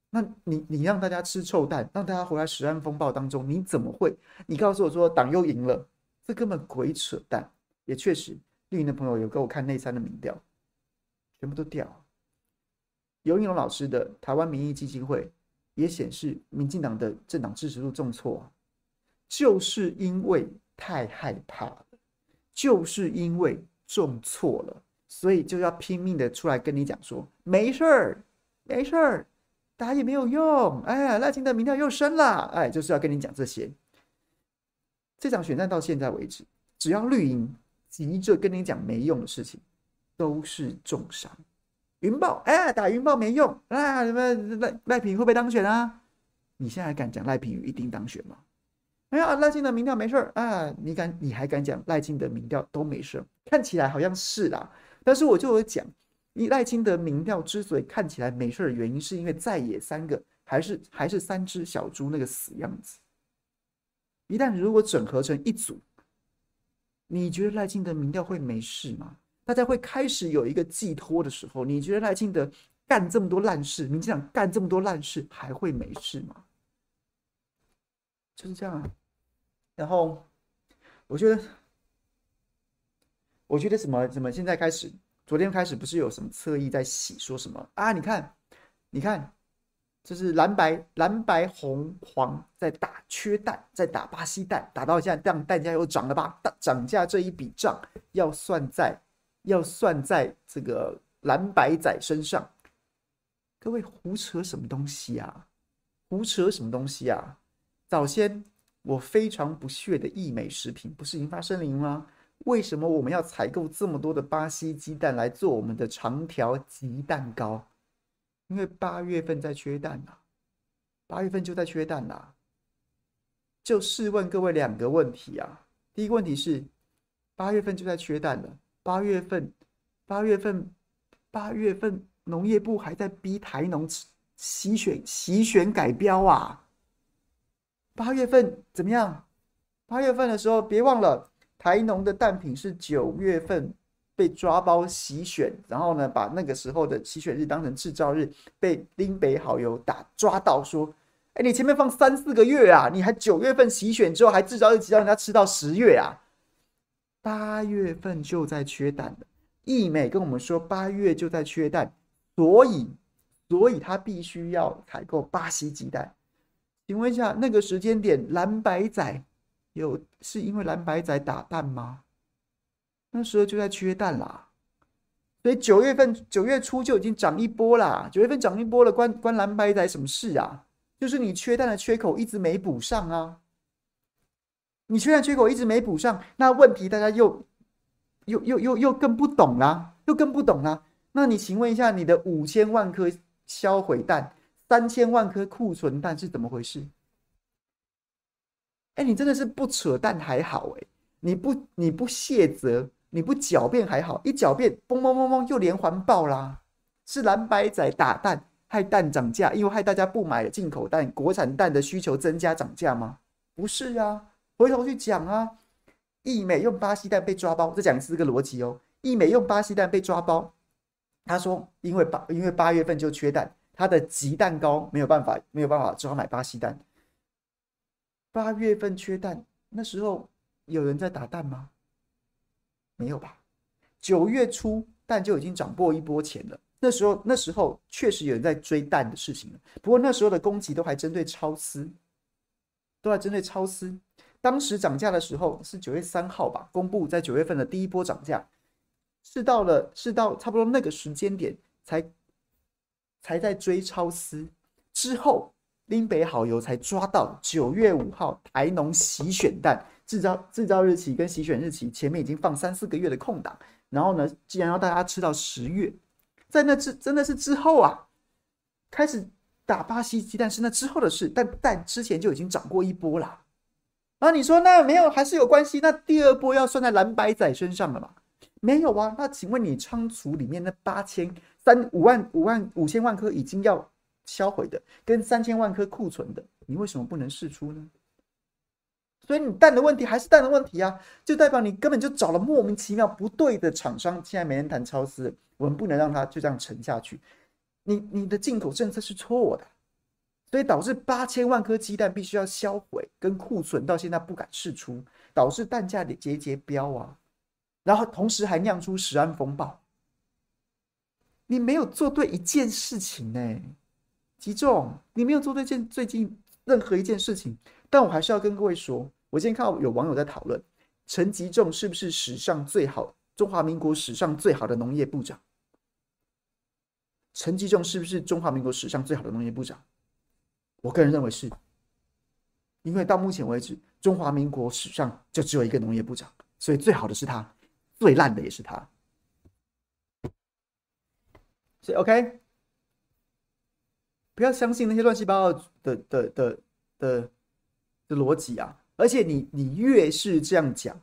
那你你让大家吃臭蛋，让大家活在食安风暴当中，你怎么会？你告诉我说党又赢了，这根本鬼扯淡。也确实，绿营的朋友有给我看内参的民调。全部都掉。游盈隆老师的台湾民意基金会也显示，民进党的政党支持度重挫、啊，就是因为太害怕了，就是因为重挫了，所以就要拼命的出来跟你讲说，没事儿，没事儿，打也没有用，哎，赖清德民调又升了，哎，就是要跟你讲这些。这场选战到现在为止，只要绿营急着跟你讲没用的事情。都是重伤，云豹哎，打云豹没用啊！什么赖赖品妤会不会当选啊？你现在还敢讲赖品妤一定当选吗？哎呀，赖清德民调没事儿啊！你敢你还敢讲赖清德民调都没事？看起来好像是啦、啊，但是我就有讲，你赖清德民调之所以看起来没事的原因，是因为在野三个还是还是三只小猪那个死样子。一旦如果整合成一组，你觉得赖清德民调会没事吗？大家会开始有一个寄托的时候，你觉得赖清德干这么多烂事，民进党干这么多烂事，还会没事吗？就是这样啊。然后，我觉得，我觉得什么什么，现在开始，昨天开始不是有什么侧翼在洗说什么啊？你看，你看，就是蓝白蓝白红黄在打缺蛋，在打巴西蛋，打到现在蛋蛋价又涨了吧？涨价这一笔账要算在。要算在这个蓝白仔身上，各位胡扯什么东西啊？胡扯什么东西啊？早先我非常不屑的义美食品不是引发声明吗？为什么我们要采购这么多的巴西鸡蛋来做我们的长条鸡蛋糕？因为八月份在缺蛋啊，八月份就在缺蛋啦、啊。就试问各位两个问题啊，第一个问题是，八月份就在缺蛋了。八月份，八月份，八月份，农业部还在逼台农洗选洗选改标啊！八月份怎么样？八月份的时候，别忘了台农的蛋品是九月份被抓包洗选，然后呢，把那个时候的洗选日当成制造日，被林北好友打抓到说：“哎，你前面放三四个月啊，你还九月份洗选之后还制造日期让人家吃到十月啊！”八月份就在缺蛋了，义美跟我们说八月就在缺蛋，所以，所以他必须要采购巴西鸡蛋。请问一下，那个时间点，蓝白仔有是因为蓝白仔打蛋吗？那时候就在缺蛋啦，所以九月份九月初就已经涨一波啦，九月份涨一波了，关关蓝白台什么事啊？就是你缺蛋的缺口一直没补上啊，你缺蛋缺口一直没补上，那问题大家又又又又又更不懂啦，又更不懂啦。那你请问一下，你的五千万颗销毁蛋，三千万颗库存蛋是怎么回事？哎，你真的是不扯淡还好哎、欸，你不你不卸责。你不狡辩还好，一狡辩，嘣嘣嘣嘣，又连环爆啦！是蓝白仔打蛋，害蛋涨价，因为害大家不买了进口蛋，国产蛋的需求增加涨价吗？不是啊，回头去讲啊，义美用巴西蛋被抓包，这讲是个逻辑哦。义美用巴西蛋被抓包，他说因为八因为八月份就缺蛋，他的集蛋糕没有办法没有办法，只好买巴西蛋。八月份缺蛋，那时候有人在打蛋吗？没有吧？九月初蛋就已经涨破一波前了。那时候，那时候确实有人在追蛋的事情了。不过那时候的攻击都还针对超司，都还针对超司。当时涨价的时候是九月三号吧，公布在九月份的第一波涨价，是到了是到差不多那个时间点才才在追超司。之后，林北好友才抓到九月五号台农洗选蛋。制造制造日期跟洗选日期前面已经放三四个月的空档，然后呢，既然要大家吃到十月，在那之真的是之后啊，开始打巴西鸡蛋是那之后的事，但蛋之前就已经涨过一波啦。然后你说那没有还是有关系，那第二波要算在蓝白仔身上了嘛？没有啊，那请问你仓储里面那八千三五万五万五千万颗已经要销毁的，跟三千万颗库存的，你为什么不能释出呢？所以你蛋的问题还是蛋的问题啊，就代表你根本就找了莫名其妙不对的厂商。现在没人谈超市，我们不能让它就这样沉下去。你你的进口政策是错的，所以导致八千万颗鸡蛋必须要销毁，跟库存到现在不敢释出，导致蛋价节节飙啊。然后同时还酿出食安风暴。你没有做对一件事情呢、欸，吉仲，你没有做对件最近任何一件事情。但我还是要跟各位说，我今天看到有网友在讨论陈吉仲是不是史上最好，中华民国史上最好的农业部长？陈吉仲是不是中华民国史上最好的农业部长？我个人认为是，因为到目前为止，中华民国史上就只有一个农业部长，所以最好的是他，最烂的也是他。所以 OK， 不要相信那些乱七八糟的的的的。的逻辑啊，而且你你越是这样讲，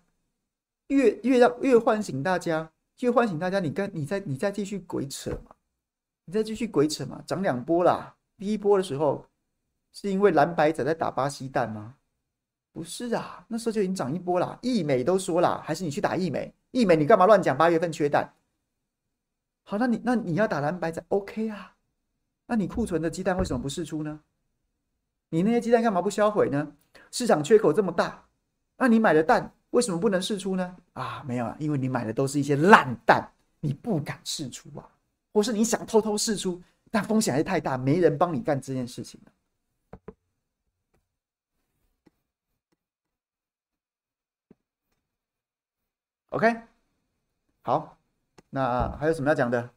越越让越唤醒大家，越唤醒大家，你跟你再你再继续鬼扯嘛，你再继续鬼扯嘛，涨两波啦。第一波的时候是因为蓝白仔在打巴西蛋吗？不是啊，那时候就已经涨一波啦。义美都说啦，还是你去打义美，义美你干嘛乱讲？八月份缺蛋，好，那你那你要打蓝白仔 ，OK 啊？那你库存的鸡蛋为什么不释出呢？你那些鸡蛋干嘛不销毁呢？市场缺口这么大，那你买的蛋为什么不能释出呢？啊，没有啊，因为你买的都是一些烂蛋，你不敢释出啊，或是你想偷偷释出，但风险还是太大，没人帮你干这件事情啊。OK， 好，那还有什么要讲的？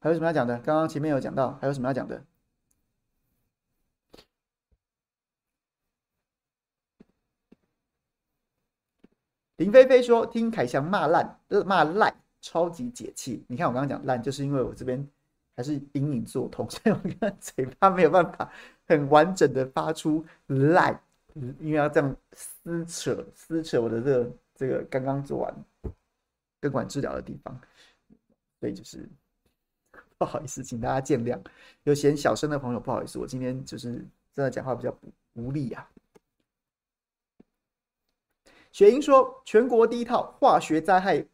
还有什么要讲的？刚刚前面有讲到，还有什么要讲的？林菲菲说：“听凯翔骂烂，骂烂，超级解气。你看我刚刚讲烂，就是因为我这边还是隐隐作痛，所以我刚刚嘴巴没有办法很完整的发出烂，因为要这样撕扯撕扯我的这个这个刚刚做完根管治疗的地方，所以就是不好意思，请大家见谅。有嫌小声的朋友，不好意思，我今天就是真的讲话比较无力啊。”雪莹说：“全国第一套化学灾害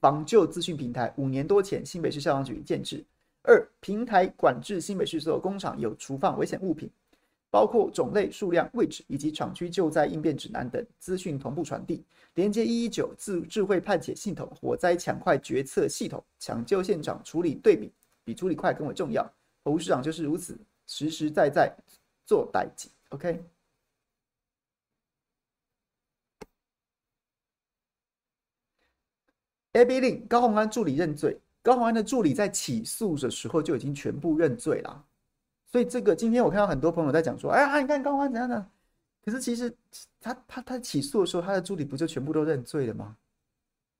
防救资讯平台，五年多前新北市消防局建制。二，平台管制新北市所有工厂有储放危险物品，包括种类、数量、位置以及厂区救灾应变指南等资讯同步传递，连接一一九智智慧判解系统、火灾抢快决策系统，抢救现场处理对比比处理快更为重要。侯副市长就是如此，实实在在做代志。OK。” A B 令高虹安助理认罪，高虹安的助理在起诉的时候就已经全部认罪啦。所以这个今天我看到很多朋友在讲说，哎呀，你看高虹安怎样呢？可是其实他他他起诉的时候，他的助理不就全部都认罪了吗？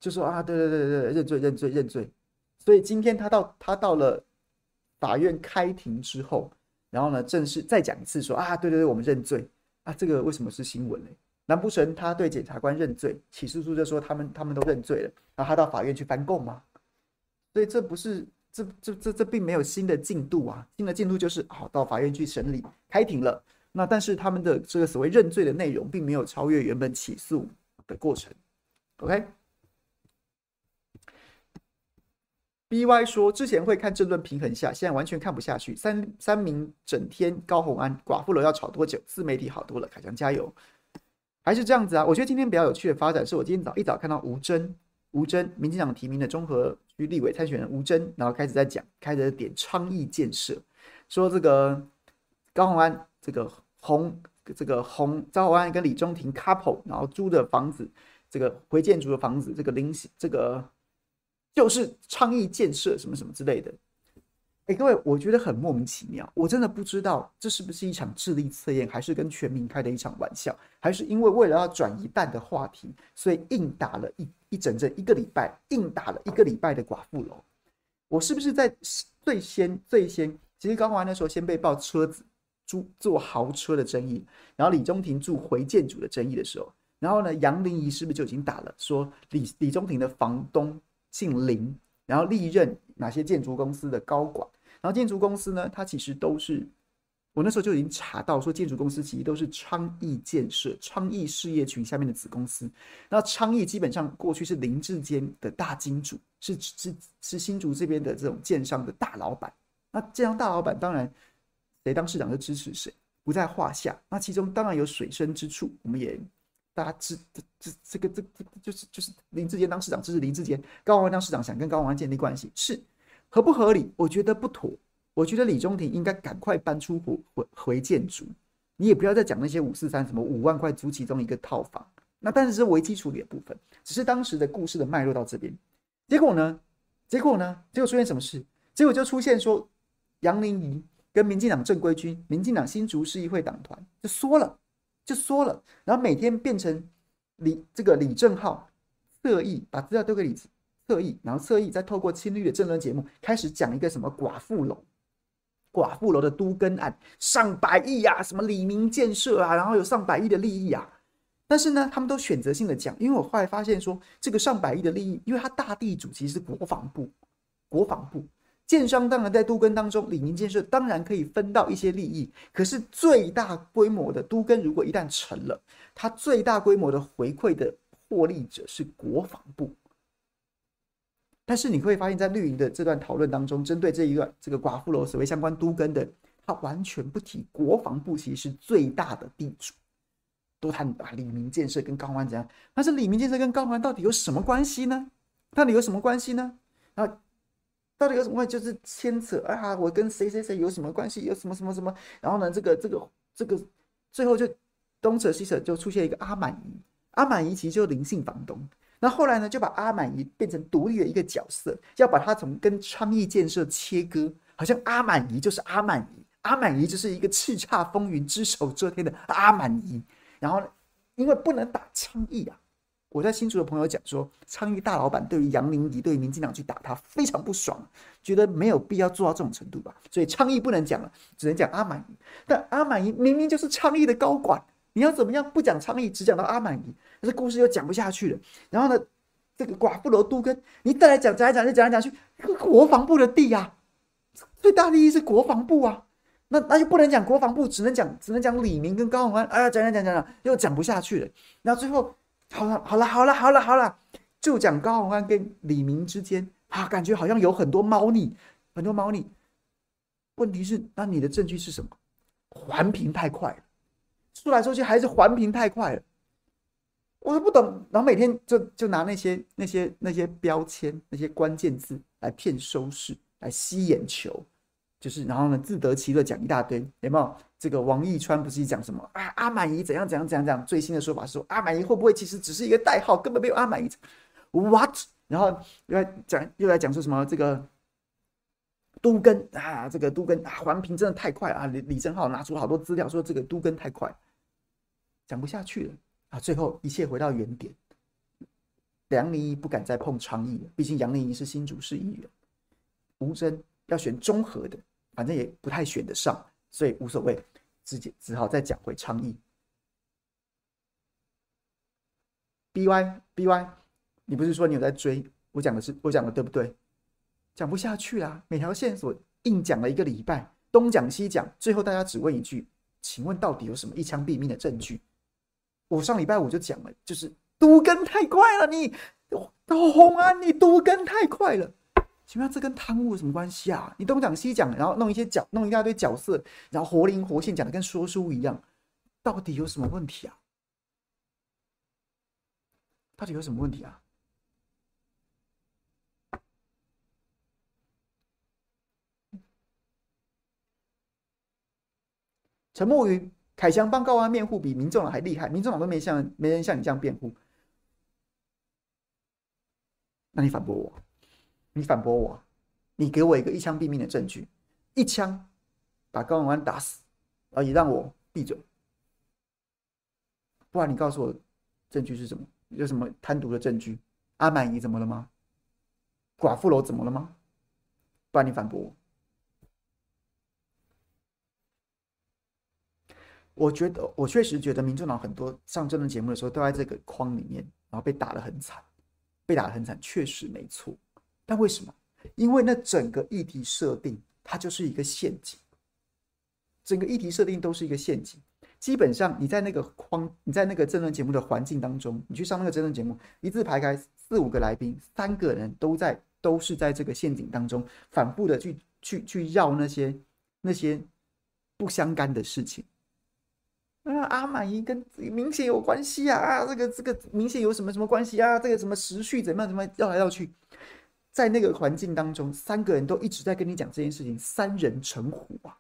就说啊，对对对对，认罪认罪认罪。所以今天他到他到了法院开庭之后，然后呢，正式再讲一次说啊，对对对，我们认罪啊，这个为什么是新闻呢？难不成他对检察官认罪，起诉书就说他们他们都认罪了，然后他到法院去翻供吗？所以这不是这这这这并没有新的进度啊，新的进度就是好、啊、到法院去审理开庭了，那但是他们的这个所谓认罪的内容并没有超越原本起诉的过程。OK。B Y 说之前会看政论平衡下，现在完全看不下去。三三名整天高虹安，寡妇楼要吵多久？自媒体好多了，凯翔加油。还是这样子啊，我觉得今天比较有趣的发展是我今天早一早看到吴峥，吴峥民进党提名的中和区立委参选人吴峥，然后开始在讲，开始在点倡议建设，说这个高虹安这个红这个红高虹安跟李中庭 couple， 然后租的房子，这个回建筑的房子，这个零这个就是倡议建设什么什么之类的。哎，各位，我觉得很莫名其妙，我真的不知道这是不是一场智力测验，还是跟全民开的一场玩笑，还是因为为了要转移蛋的话题，所以硬打了 一, 一整整一个礼拜，硬打了一个礼拜的寡妇楼。我是不是在最先最先，其实高虹安那时候先被爆车子坐豪车的争议，然后李中庭住回建筑的争议的时候，然后呢，杨玲仪是不是就已经打了，说 李, 李中庭的房东姓林，然后历任哪些建筑公司的高管？然后建筑公司呢，它其实都是，我那时候就已经查到说，建筑公司其实都是昌邑建设、昌邑事业群下面的子公司。那昌邑基本上过去是林志坚的大金主，是是是新竹这边的这种建商的大老板。那建商大老板当然谁当市长就支持谁，不在话下。那其中当然有水深之处，我们也大家知这这个这个就是就是林志坚当市长支持林志坚，高虹安当市长想跟高虹安建立关系，是合不合理？我觉得不妥。我觉得李中庭应该赶快搬出回回建筑，你也不要再讲那些五四三什么五万块租其中一个套房。那但是是危机处理的部分，只是当时的故事的脉络到这边。结果呢？结果呢？结果出现什么事？结果就出现说杨玲仪跟民进党正规军、民进党新竹市议会党团就缩了，就缩了，然后每天变成李这个李正皓侧翼把资料丢给李侧翼，然后侧翼再透过亲绿的政论节目开始讲一个什么寡妇楼。寡妇楼的都更案上百亿啊，什么李明建设啊，然后有上百亿的利益啊，但是呢，他们都选择性的讲，因为我后来发现说，这个上百亿的利益，因为他大地主其实是国防部，国防部建商当然在都更当中，李明建设当然可以分到一些利益，可是最大规模的都更如果一旦成了，它最大规模的回馈的获利者是国防部。但是你会发现在绿营的这段讨论当中，针对这一段这个寡妇楼所谓相关都更的，他完全不提国防部其实是最大的地主，都谈啊李明建设跟高虹安怎样，但是李明建设跟高虹安到底有什么关系呢？到底有什么关系呢？然后到底有什么关系？就是牵扯啊，我跟谁谁谁有什么关系，有什么什么什么，然后呢，这个这个这个，最后就东扯西扯，就出现一个阿满姨，阿满姨其实就是林姓房东。那后来呢，就把阿满姨变成独立的一个角色，要把她从跟昌邑建设切割，好像阿满姨就是阿满姨，阿满姨就是一个叱咤风云、只手遮天的阿满姨。然后因为不能打昌邑啊，我在新竹的朋友讲说，昌邑大老板对于杨玲仪、对于民进党去打他非常不爽，觉得没有必要做到这种程度吧，所以昌邑不能讲了，只能讲阿满姨。但阿满姨明明就是昌邑的高管。你要怎么样不讲倡议，只讲到阿满姨，但是故事又讲不下去了。然后呢，这个寡妇楼都跟你再来讲，讲来讲去，讲来讲去，国防部的地啊，最大利益是国防部啊，那那就不能讲国防部，只能讲只能讲李明跟高虹安，哎、啊、呀，讲讲讲讲讲，又讲不下去了。然后最后，好了好了好了好了好了，就讲高虹安跟李明之间啊，感觉好像有很多猫腻，很多猫腻。问题是，那你的证据是什么？环评太快了。说来说去还是环评太快了，我都不懂。然后每天就就拿那些那些那些标签、那些关键字来骗收视，来吸眼球，就是然后呢自得其乐讲一大堆，有没有？这个王义川不是讲什么啊？阿满姨怎样怎样怎样怎样？最新的说法是说阿满姨会不会其实只是一个代号，根本没有阿满姨 ？What？然后又来讲又来讲说什么这个都更啊，这个都更啊，环评真的太快啊，李李正皓拿出好多资料说这个都更太快，讲不下去了啊，最后一切回到原点。杨丽仪不敢再碰长议了，毕竟杨丽仪是新竹市议员，吴峥要选中和的，反正也不太选得上，所以无所谓，直接只好再讲回长议。B Y B Y， 你不是说你有在追？我讲的是我讲的对不对？讲不下去啦，每条线索硬讲了一个礼拜，东讲西讲，最后大家只问一句：请问到底有什么一枪毙命的证据？我上礼拜五就讲了，就是。都更太快了，你洪安，你都更太快了。请问这跟贪污有什么关系啊？你东讲西讲，然后弄一些角，弄一大堆角色，然后活灵活现，讲的跟说书一样，到底有什么问题啊？到底有什么问题啊？陈默云，凯翔帮高安辩护比民众党还厉害，民众党都没像没人像你这样辩护。那你反驳我，你反驳我，你给我一个一枪毙命的证据，一枪把高永安打死，而也让我闭嘴。不然你告诉我证据是什么？有什么贪渎的证据？阿满姨怎么了吗？寡妇楼怎么了吗？不然你反驳我。我觉得，我确实觉得民众党很多上政论节目的时候都在这个框里面，然后被打得很惨，被打得很惨，确实没错。但为什么？因为那整个议题设定它就是一个陷阱，整个议题设定都是一个陷阱。基本上你在那个框，你在那个政论节目的环境当中，你去上那个政论节目，一字排开四五个来宾，三个人都在都是在这个陷阱当中反复的去去去绕那些那些不相干的事情。啊，阿满姨跟明显有关系啊！啊，这个这个明显有什么什么关系啊？这个什么时序怎么样怎么样绕来绕去，在那个环境当中，三个人都一直在跟你讲这件事情，三人成虎啊！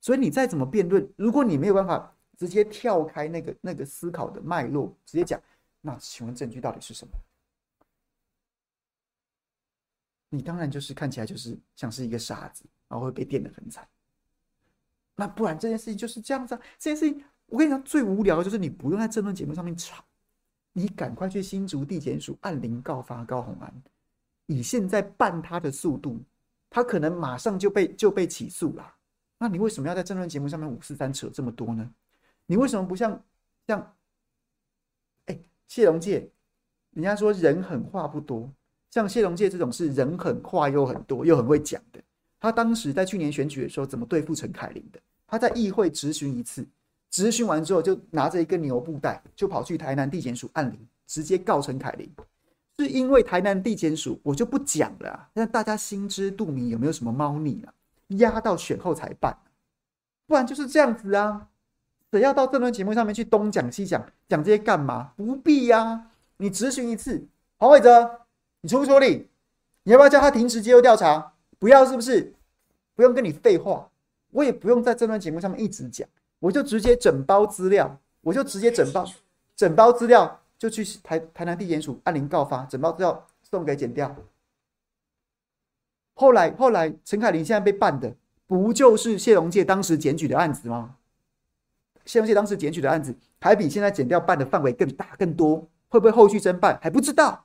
所以你再怎么辩论，如果你没有办法直接跳开那个那个思考的脉络，直接讲，那请问证据到底是什么？你当然就是看起来就是像是一个傻子，然后会被电得很惨。那不然这件事情就是这样子啊，这件事情。我跟你讲，最无聊的就是你不用在政论节目上面吵，你赶快去新竹地检署按铃告发高虹安。以现在办他的速度，他可能马上就被就被起诉了。那你为什么要在政论节目上面五四三扯这么多呢？你为什么不像像哎、欸、谢龙介，人家说人狠话不多，像谢龙介这种是人狠话又很多又很会讲的。他当时在去年选举的时候怎么对付陈凯琳的？他在议会质询一次。质询完之后，就拿着一根牛布袋，就跑去台南地检署按铃，直接告陈凯琳。是因为台南地检署，我就不讲了、啊，但大家心知肚明，有没有什么猫腻啊？压到选后才办，不然就是这样子啊。谁要到政论节目上面去东讲西讲，讲这些干嘛？不必呀、啊。你质询一次，黄伟哲，你出不出力？你要不要叫他停职接受调查？不要是不是？不用跟你废话，我也不用在政论节目上面一直讲。我就直接整包资料，我就直接整包整包资料就去台台南地检署按铃告发，整包资料送给检调。后来后来，陈凯琳现在被办的，不就是谢龙介当时检举的案子吗？谢龙介当时检举的案子，还比现在检调办的范围更大更多，会不会后续侦办还不知道？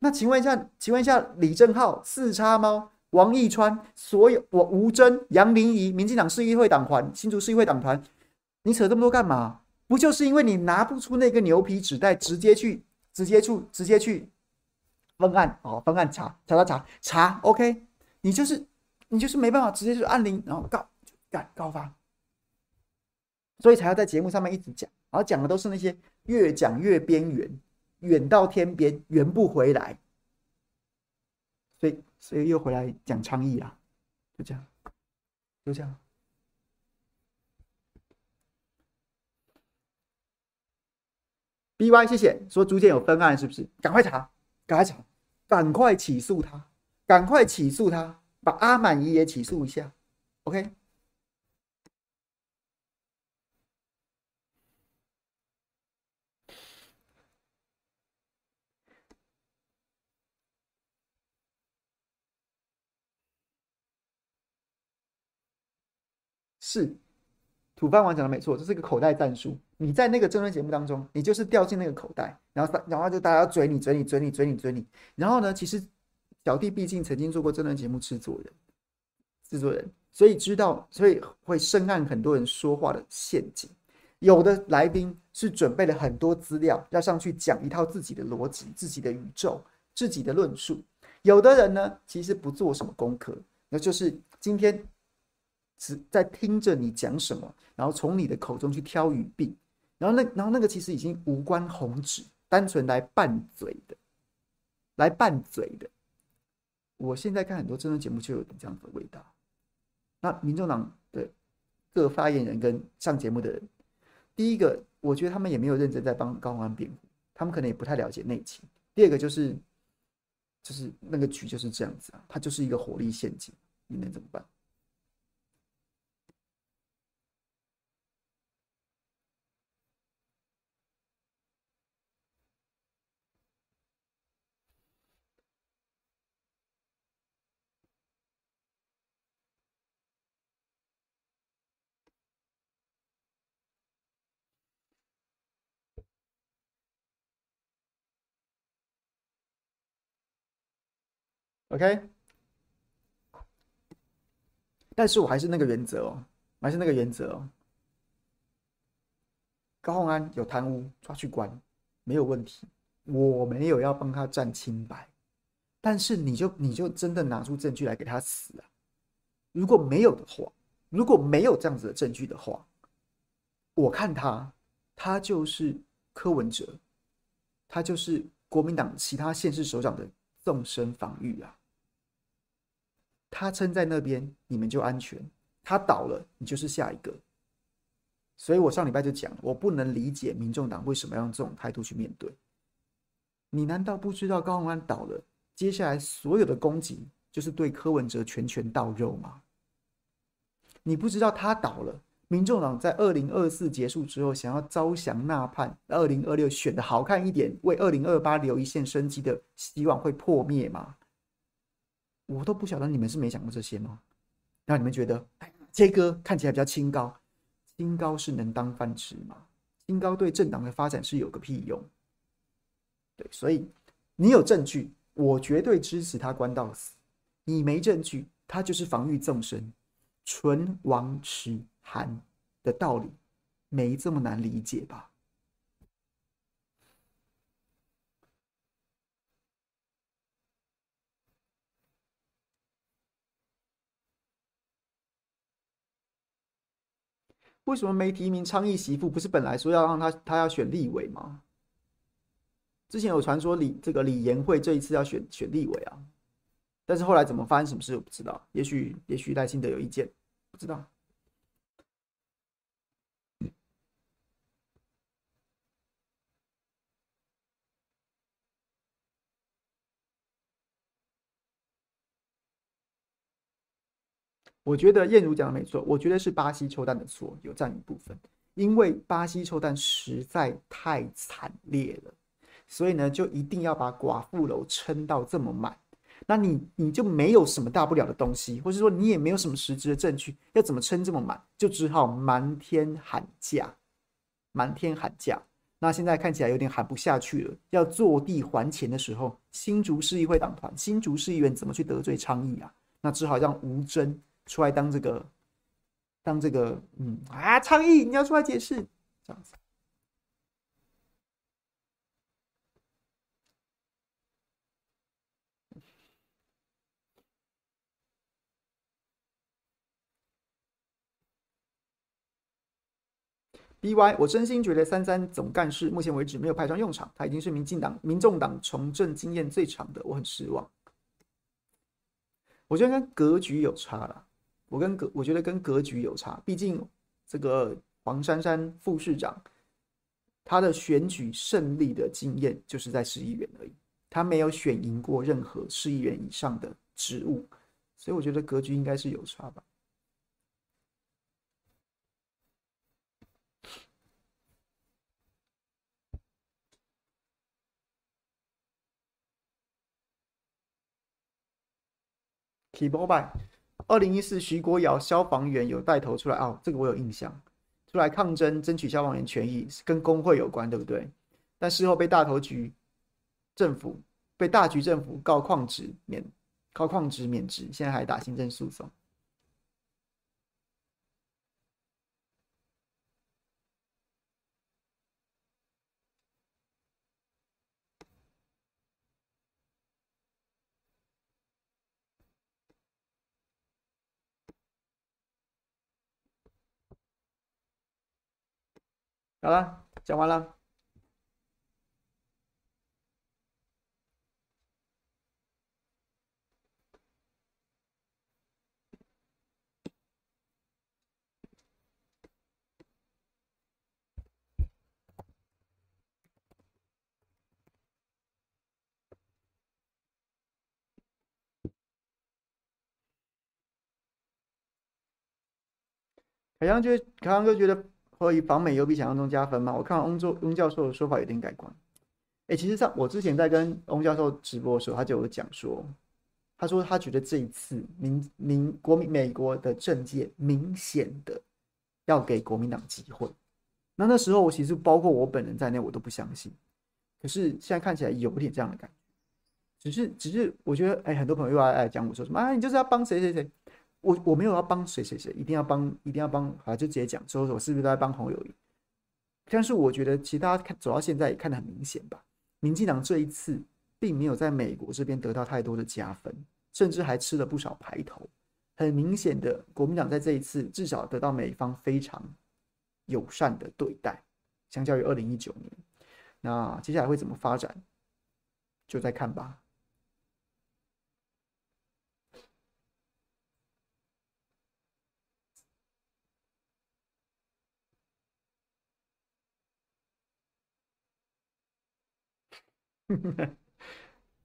那请问一下，请问一下李正皓、四叉猫。王义川，所有我吴峥、杨玲仪、民进党市议会党团、新竹市议会党团，你扯这么多干嘛？不就是因为你拿不出那个牛皮纸袋，直接去、直接去、直接去分案哦，分案查查查查查 ，OK？ 你就是你就是没办法直接就按铃，然后告干告发，所以才要在节目上面一直讲，然后讲的都是那些越讲越边缘，远到天边，圆不回来。所以，所以又回来讲倡议啦，就这样，就这样。B Y， 谢谢说朱建有分案是不是？赶快查，赶快查，赶快起诉他，赶快起诉他，把阿满姨也起诉一下 ，OK。是土方王讲的没错，这是一个口袋战术。你在那个政论节目当中，你就是掉进那个口袋，然后然后就大家要追你追你追你追你追你。然后呢，其实小弟毕竟曾经做过政论节目制作人，制作人，所以知道，所以会深谙很多人说话的陷阱。有的来宾是准备了很多资料，要上去讲一套自己的逻辑、自己的宇宙、自己的论述。有的人呢，其实不做什么功课，那就是今天只在听着你讲什么，然后从你的口中去挑语病，然后那然后那个其实已经无关宏旨，单纯来拌嘴的，来拌嘴的。我现在看很多政论节目就有这样子的味道。那民众党的各发言人跟上节目的人，第一个，我觉得他们也没有认真在帮高虹安辩护，他们可能也不太了解内情。第二个就是，就是那个局就是这样子啊，它就是一个火力陷阱，你能怎么办？OK， 但是我还是那个原则哦，还是那个原则哦。高虹安有贪污，抓去关，没有问题。我没有要帮他占清白，但是你就你就真的拿出证据来给他死啊！如果没有的话，如果没有这样子的证据的话，我看他，他就是柯文哲，他就是国民党其他县市首长的纵深防御啊。他撑在那边，你们就安全；他倒了，你就是下一个。所以我上礼拜就讲了，我不能理解民众党为什么要用这种态度去面对。你难道不知道高虹安倒了，接下来所有的攻击就是对柯文哲拳拳到肉吗？你不知道他倒了，民众党在二零二四结束之后，想要招降纳叛，二零二六选的好看一点，为二零二八留一线生机的希望会破灭吗？我都不晓得你们是没想过这些吗？让你们觉得，哎，这个看起来比较清高，清高是能当饭吃吗？清高对政党的发展是有个屁用。对，所以你有证据，我绝对支持他关到死；你没证据，他就是防御纵深，唇亡齿寒的道理，没这么难理解吧？为什么没提名昌邑媳妇？不是本来说要让他他要选立委吗？之前有传说李这个李延慧这一次要选选立委啊，但是后来怎么发生什么事我不知道，也许也许赖清德有意见，不知道。我觉得燕如讲的没错，我觉得是巴西抽蛋的错，有占一部分，因为巴西抽蛋实在太惨烈了，所以呢，就一定要把寡妇楼撑到这么满。那你你就没有什么大不了的东西，或是说你也没有什么实质的证据，要怎么撑这么满，就只好瞒天喊价，瞒天喊价。那现在看起来有点喊不下去了，要坐地还钱的时候，新竹市议会党团、新竹市议员怎么去得罪倡议啊？那只好让吴峥出来当这个，当这个，嗯啊，倡议你要出来解释，这样子。B Y， 我真心觉得三三总干事目前为止没有派上用场，他已经是民进党、民众党从政经验最长的，我很失望。我觉得跟格局有差了。我跟格，我觉得跟格局有差，毕竟这个黄珊珊副市长，他的选举胜利的经验就是在市议员而已，他没有选赢过任何市议员以上的职务，所以我觉得格局应该是有差吧。Keep on by。二零一四徐国尧消防员有带头出来啊、哦，这个我有印象，出来抗争争取消防员权益，跟工会有关，对不对？但事后被大头局政府被大局政府告旷职免，告旷职免职，现在还打行政诉讼。好了，讲完了。凯阳觉，凯阳哥觉得。所以访美有比想象中加分吗？我看翁翁教授的说法有点改观。哎、欸，其实上我之前在跟翁教授直播的时候，他就有讲说，他说他觉得这一次民民国民美国的政界明显的要给国民党机会。那那时候我其实包括我本人在内，我都不相信。可是现在看起来有点这样的感觉。只是只是我觉得，哎、欸，很多朋友又来讲我说什么啊，你就是要帮谁谁谁。我我没有要帮谁谁谁，一定要帮，一定要帮，好，就直接讲说我是不是都在帮侯友宜？但是我觉得，其实大家看走到现在也看得很明显吧，民进党这一次并没有在美国这边得到太多的加分，甚至还吃了不少排头。很明显的，国民党在这一次至少得到美方非常友善的对待，相较于二零一九年。那接下来会怎么发展，就再看吧。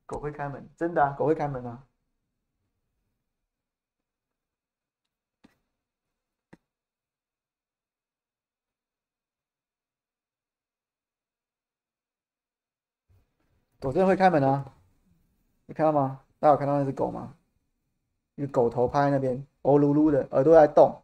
狗会开门，真的啊，狗会开门啊！狗真的会开门啊！你看到吗？大家有看到那只狗吗？一个狗头趴在那边，哦噜噜的，耳朵在动。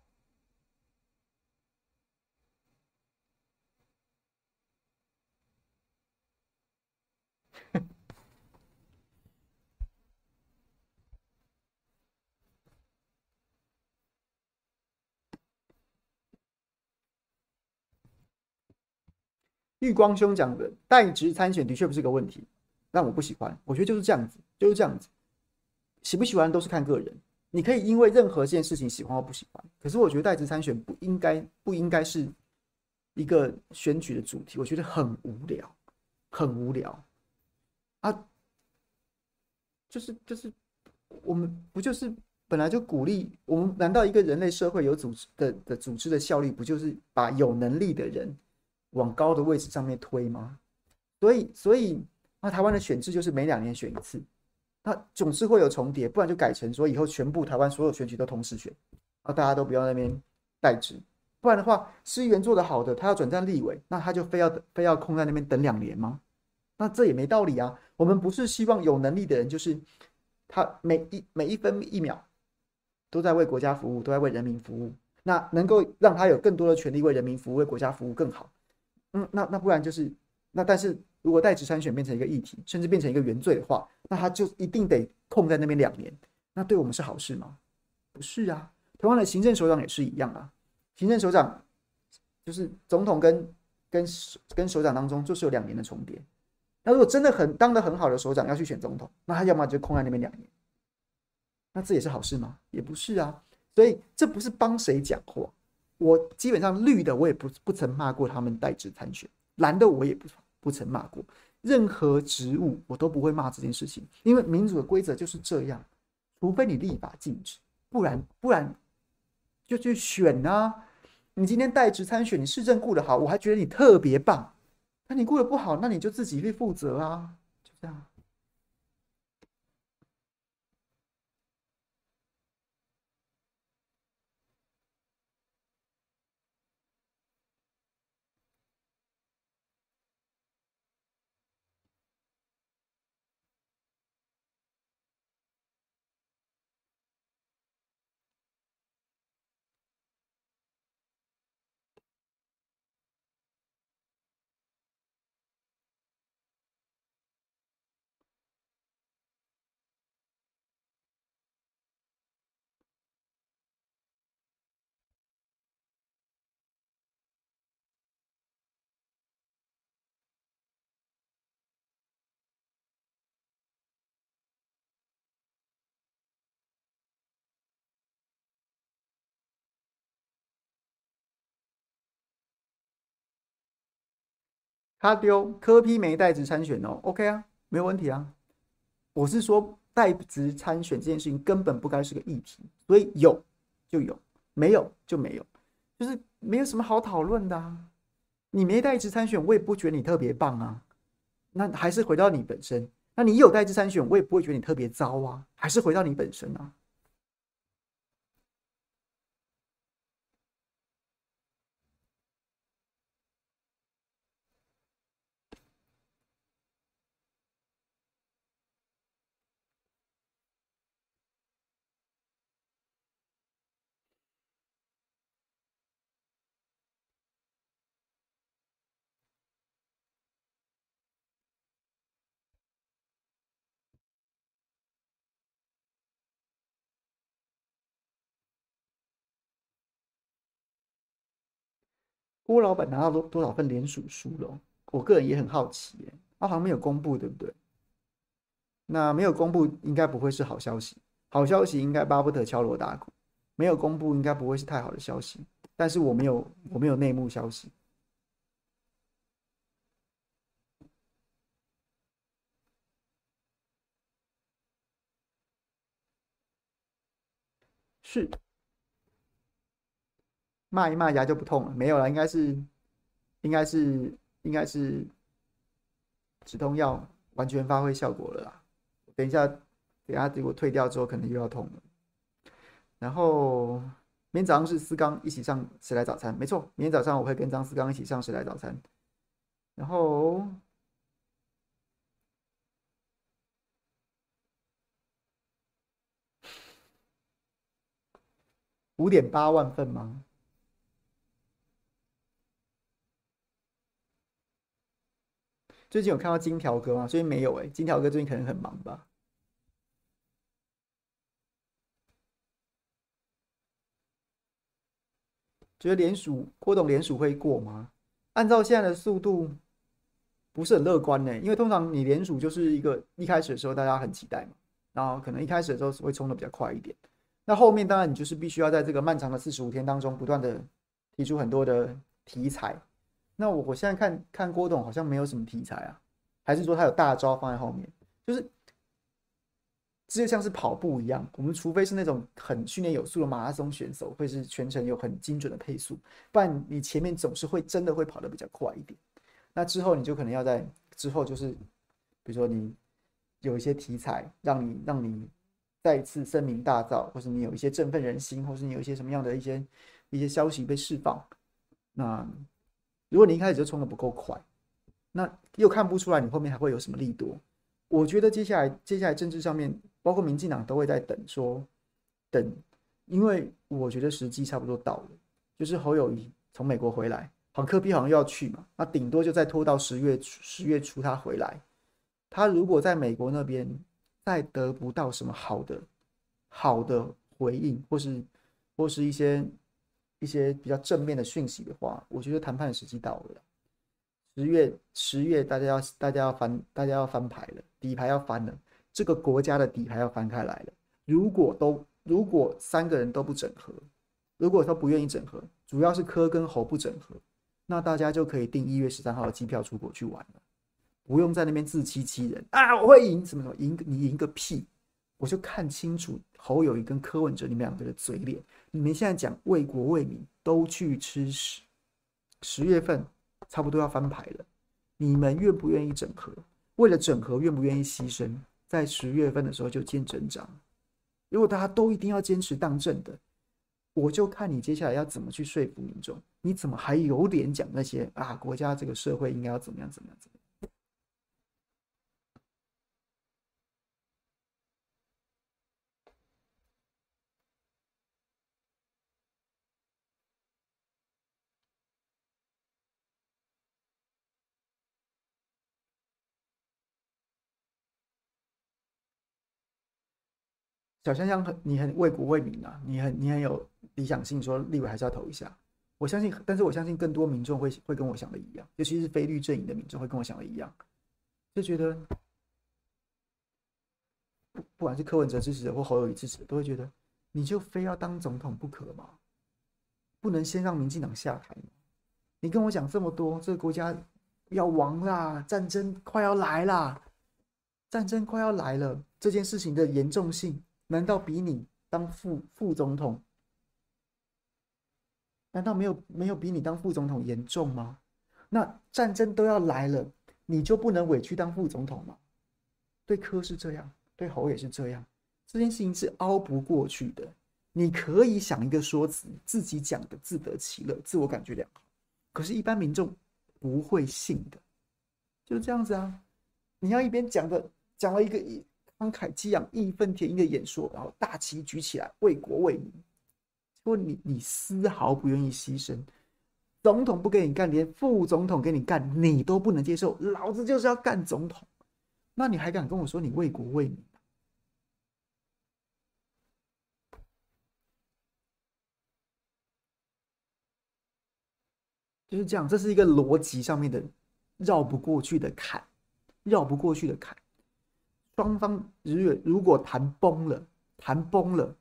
玉光兄讲的代职参选的确不是个问题，但我不喜欢。我觉得就是这样子，就是这样子，喜不喜欢都是看个人。你可以因为任何一件事情喜欢或不喜欢，可是我觉得代职参选不应该不应该是一个选举的主题，我觉得很无聊，很无聊啊！就是就是，我们不就是本来就鼓励我们？难道一个人类社会有组织的的组织的效率，不就是把有能力的人？往高的位置上面推吗？所以，所以那台湾的选制就是每两年选一次，那总是会有重叠，不然就改成说以后全部台湾所有选举都同时选，啊，大家都不要在那边代职，不然的话，市议员做得好的，他要转战立委，那他就非要非要空在那边等两年吗？那这也没道理啊。我们不是希望有能力的人，就是他每一每一分一秒都在为国家服务，都在为人民服务，那能够让他有更多的权利为人民服务，为国家服务更好。嗯，那那不然就是那，但是如果代职参选变成一个议题，甚至变成一个原罪的话，那他就一定得空在那边两年。那对我们是好事吗？不是啊。台湾的行政首长也是一样啊。行政首长就是总统跟跟跟首长当中就是有两年的重叠。那如果真的很当得很好的首长要去选总统，那他要么就空在那边两年。那这也是好事吗？也不是啊。所以这不是帮谁讲话。我基本上绿的我也不不曾骂过他们代职参选，蓝的我也不不曾骂过，任何职务我都不会骂这件事情，因为民主的规则就是这样，除非你立法禁止，不然不然就去选啊。你今天代职参选，你市政顾得好，我还觉得你特别棒，那你顾得不好，那你就自己去负责啊，就这样。他丢柯 P 没代职参选哦 ，OK 啊，没有问题啊。我是说代职参选这件事情根本不该是个议题，所以有就有，没有就没有，就是没有什么好讨论的啊。你没代职参选，我也不觉得你特别棒啊。那还是回到你本身。那你有代职参选，我也不会觉得你特别糟啊，还是回到你本身啊。郭老板拿到多多少份联署书了、哦？我个人也很好奇耶，他、啊、好像没有公布，对不对？那没有公布应该不会是好消息，好消息应该巴不得敲锣打鼓。没有公布应该不会是太好的消息，但是我没有我没有内幕消息。是。骂一骂牙就不痛了，没有了，应该是，应该是，应该是止痛药完全发挥效果了啦。等一下，等一下结果退掉之后，可能又要痛了。然后明天早上是思刚一起上《谁来早餐》，没错，明天早上我会跟张思刚一起上《谁来早餐》。然后五点八万份吗？最近有看到金条哥吗？最近没有哎、欸，金条哥最近可能很忙吧。觉得联署郭董联署会过吗？按照现在的速度，不是很乐观呢、欸。因为通常你联署就是一个一开始的时候大家很期待嘛，然后可能一开始的时候会冲的比较快一点。那后面当然你就是必须要在这个漫长的四十五天当中，不断的提出很多的题材。那我我现在看看郭董好像没有什么题材啊，还是说他有大招放在后面？就是这就像是跑步一样，我们除非是那种很训练有素的马拉松选手，会是全程有很精准的配速，不然你前面总是会真的会跑得比较快一点。那之后你就可能要在之后就是，比如说你有一些题材，让你让你再一次声名大噪，或是你有一些振奋人心，或是你有一些什么样的一些一些消息被释放，那。如果你一开始就冲得不够快，那又看不出来你后面还会有什么力度。我觉得接下来接下来政治上面，包括民进党都会在等说等，因为我觉得时机差不多到了，就是侯友宜从美国回来，好像柯 P 好像又要去嘛，那顶多就再拖到十月十月初他回来。他如果在美国那边再得不到什么好的好的回应，或是或是一些。一些比较正面的讯息的话，我觉得谈判时机到了。十月，十月大家要大家要翻大家要翻牌了，底牌要翻了，这个国家的底牌要翻开来了。如果都如果三个人都不整合，如果都不愿意整合，主要是柯跟侯不整合，那大家就可以订一月十三号的机票出国去玩了，不用在那边自欺欺人啊！我会赢什么什么赢？你赢个屁！我就看清楚侯友宜跟柯文哲你们两个的嘴脸，你们现在讲为国为民都去吃屎，十月份差不多要翻牌了，你们愿不愿意整合？为了整合愿不愿意牺牲？在十月份的时候就见真章。如果大家都一定要坚持当政的，我就看你接下来要怎么去说服民众，你怎么还有脸讲那些啊国家这个社会应该要怎么样怎么样怎么样？小香香很，你很为国为民啊，你很你很有理想性，说立委还是要投一下。我相信，但是我相信更多民众会会跟我想的一样，尤其是非绿阵营的民众会跟我想的一样，就觉得不不管是柯文哲支持者或侯友宜支持者，都会觉得你就非要当总统不可吗？不能先让民进党下台吗？你跟我讲这么多，这个国家要亡啦，战争快要来啦，战争快要来了，这件事情的严重性，难道比你当副副总统，难道没有没有比你当副总统严重吗？那战争都要来了，你就不能委屈当副总统吗？对柯是这样，对侯也是这样，这件事情是熬不过去的。你可以想一个说辞，自己讲的自得其乐，自我感觉良好，可是，一般民众不会信的，就是这样子啊。你要一边讲的讲了一个慷慨激昂、义愤填膺的演说，然后大旗举起来，为国为民，结果你你丝毫不愿意牺牲。总统不给你干，连副总统给你干，你都不能接受。老子就是要干总统，那你还敢跟我说你为国为民？就是这样，这是一个逻辑上面的绕不过去的坎，绕不过去的坎。双方如果谈崩了，谈崩了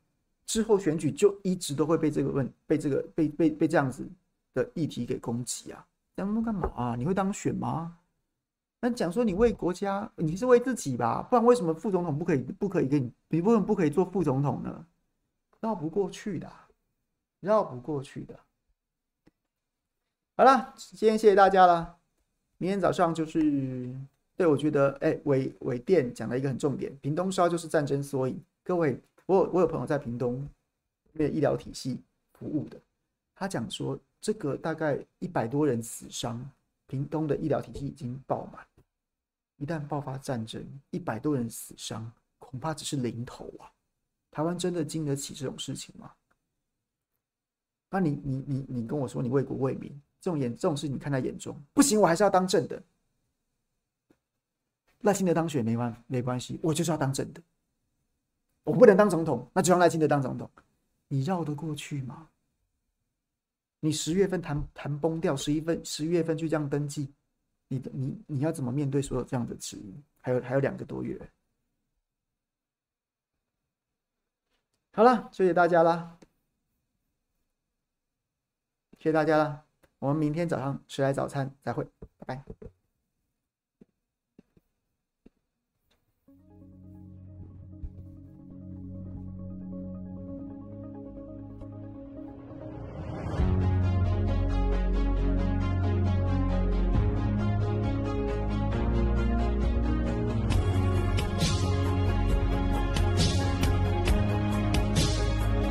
之后，选举就一直都会被这个问，被这个被被被这样子的议题给攻击啊！这样干嘛啊？你会当选吗？那讲说你为国家，你是为自己吧？不然为什么副总统不可以不可以给你？你为什么不可以做副总统呢？绕不过去的，绕不过去的。好啦，今天谢谢大家啦。明天早上就是，对我觉得，哎、欸，伟伟电讲了一个很重点，屏东烧就是战争缩影。各位，我有我有朋友在屏东为医疗体系服务的，他讲说，这个大概一百多人死伤，屏东的医疗体系已经爆满，一旦爆发战争，一百多人死伤，恐怕只是零头啊！台湾真的经得起这种事情吗？那你你你你跟我说你为国为民。这种眼这种事你看在眼中，不行，我还是要当正的。赖清德当选没关没关系，我就是要当正的。我不能当总统，那就让赖清德当总统。你绕得过去吗？你十月份谈谈崩掉，十一份十月份去这样登记，你你你要怎么面对所有这样的质疑？还有还有两个多月。好了，谢谢大家啦，谢谢大家啦。我们明天早上吃来早餐再会，拜拜。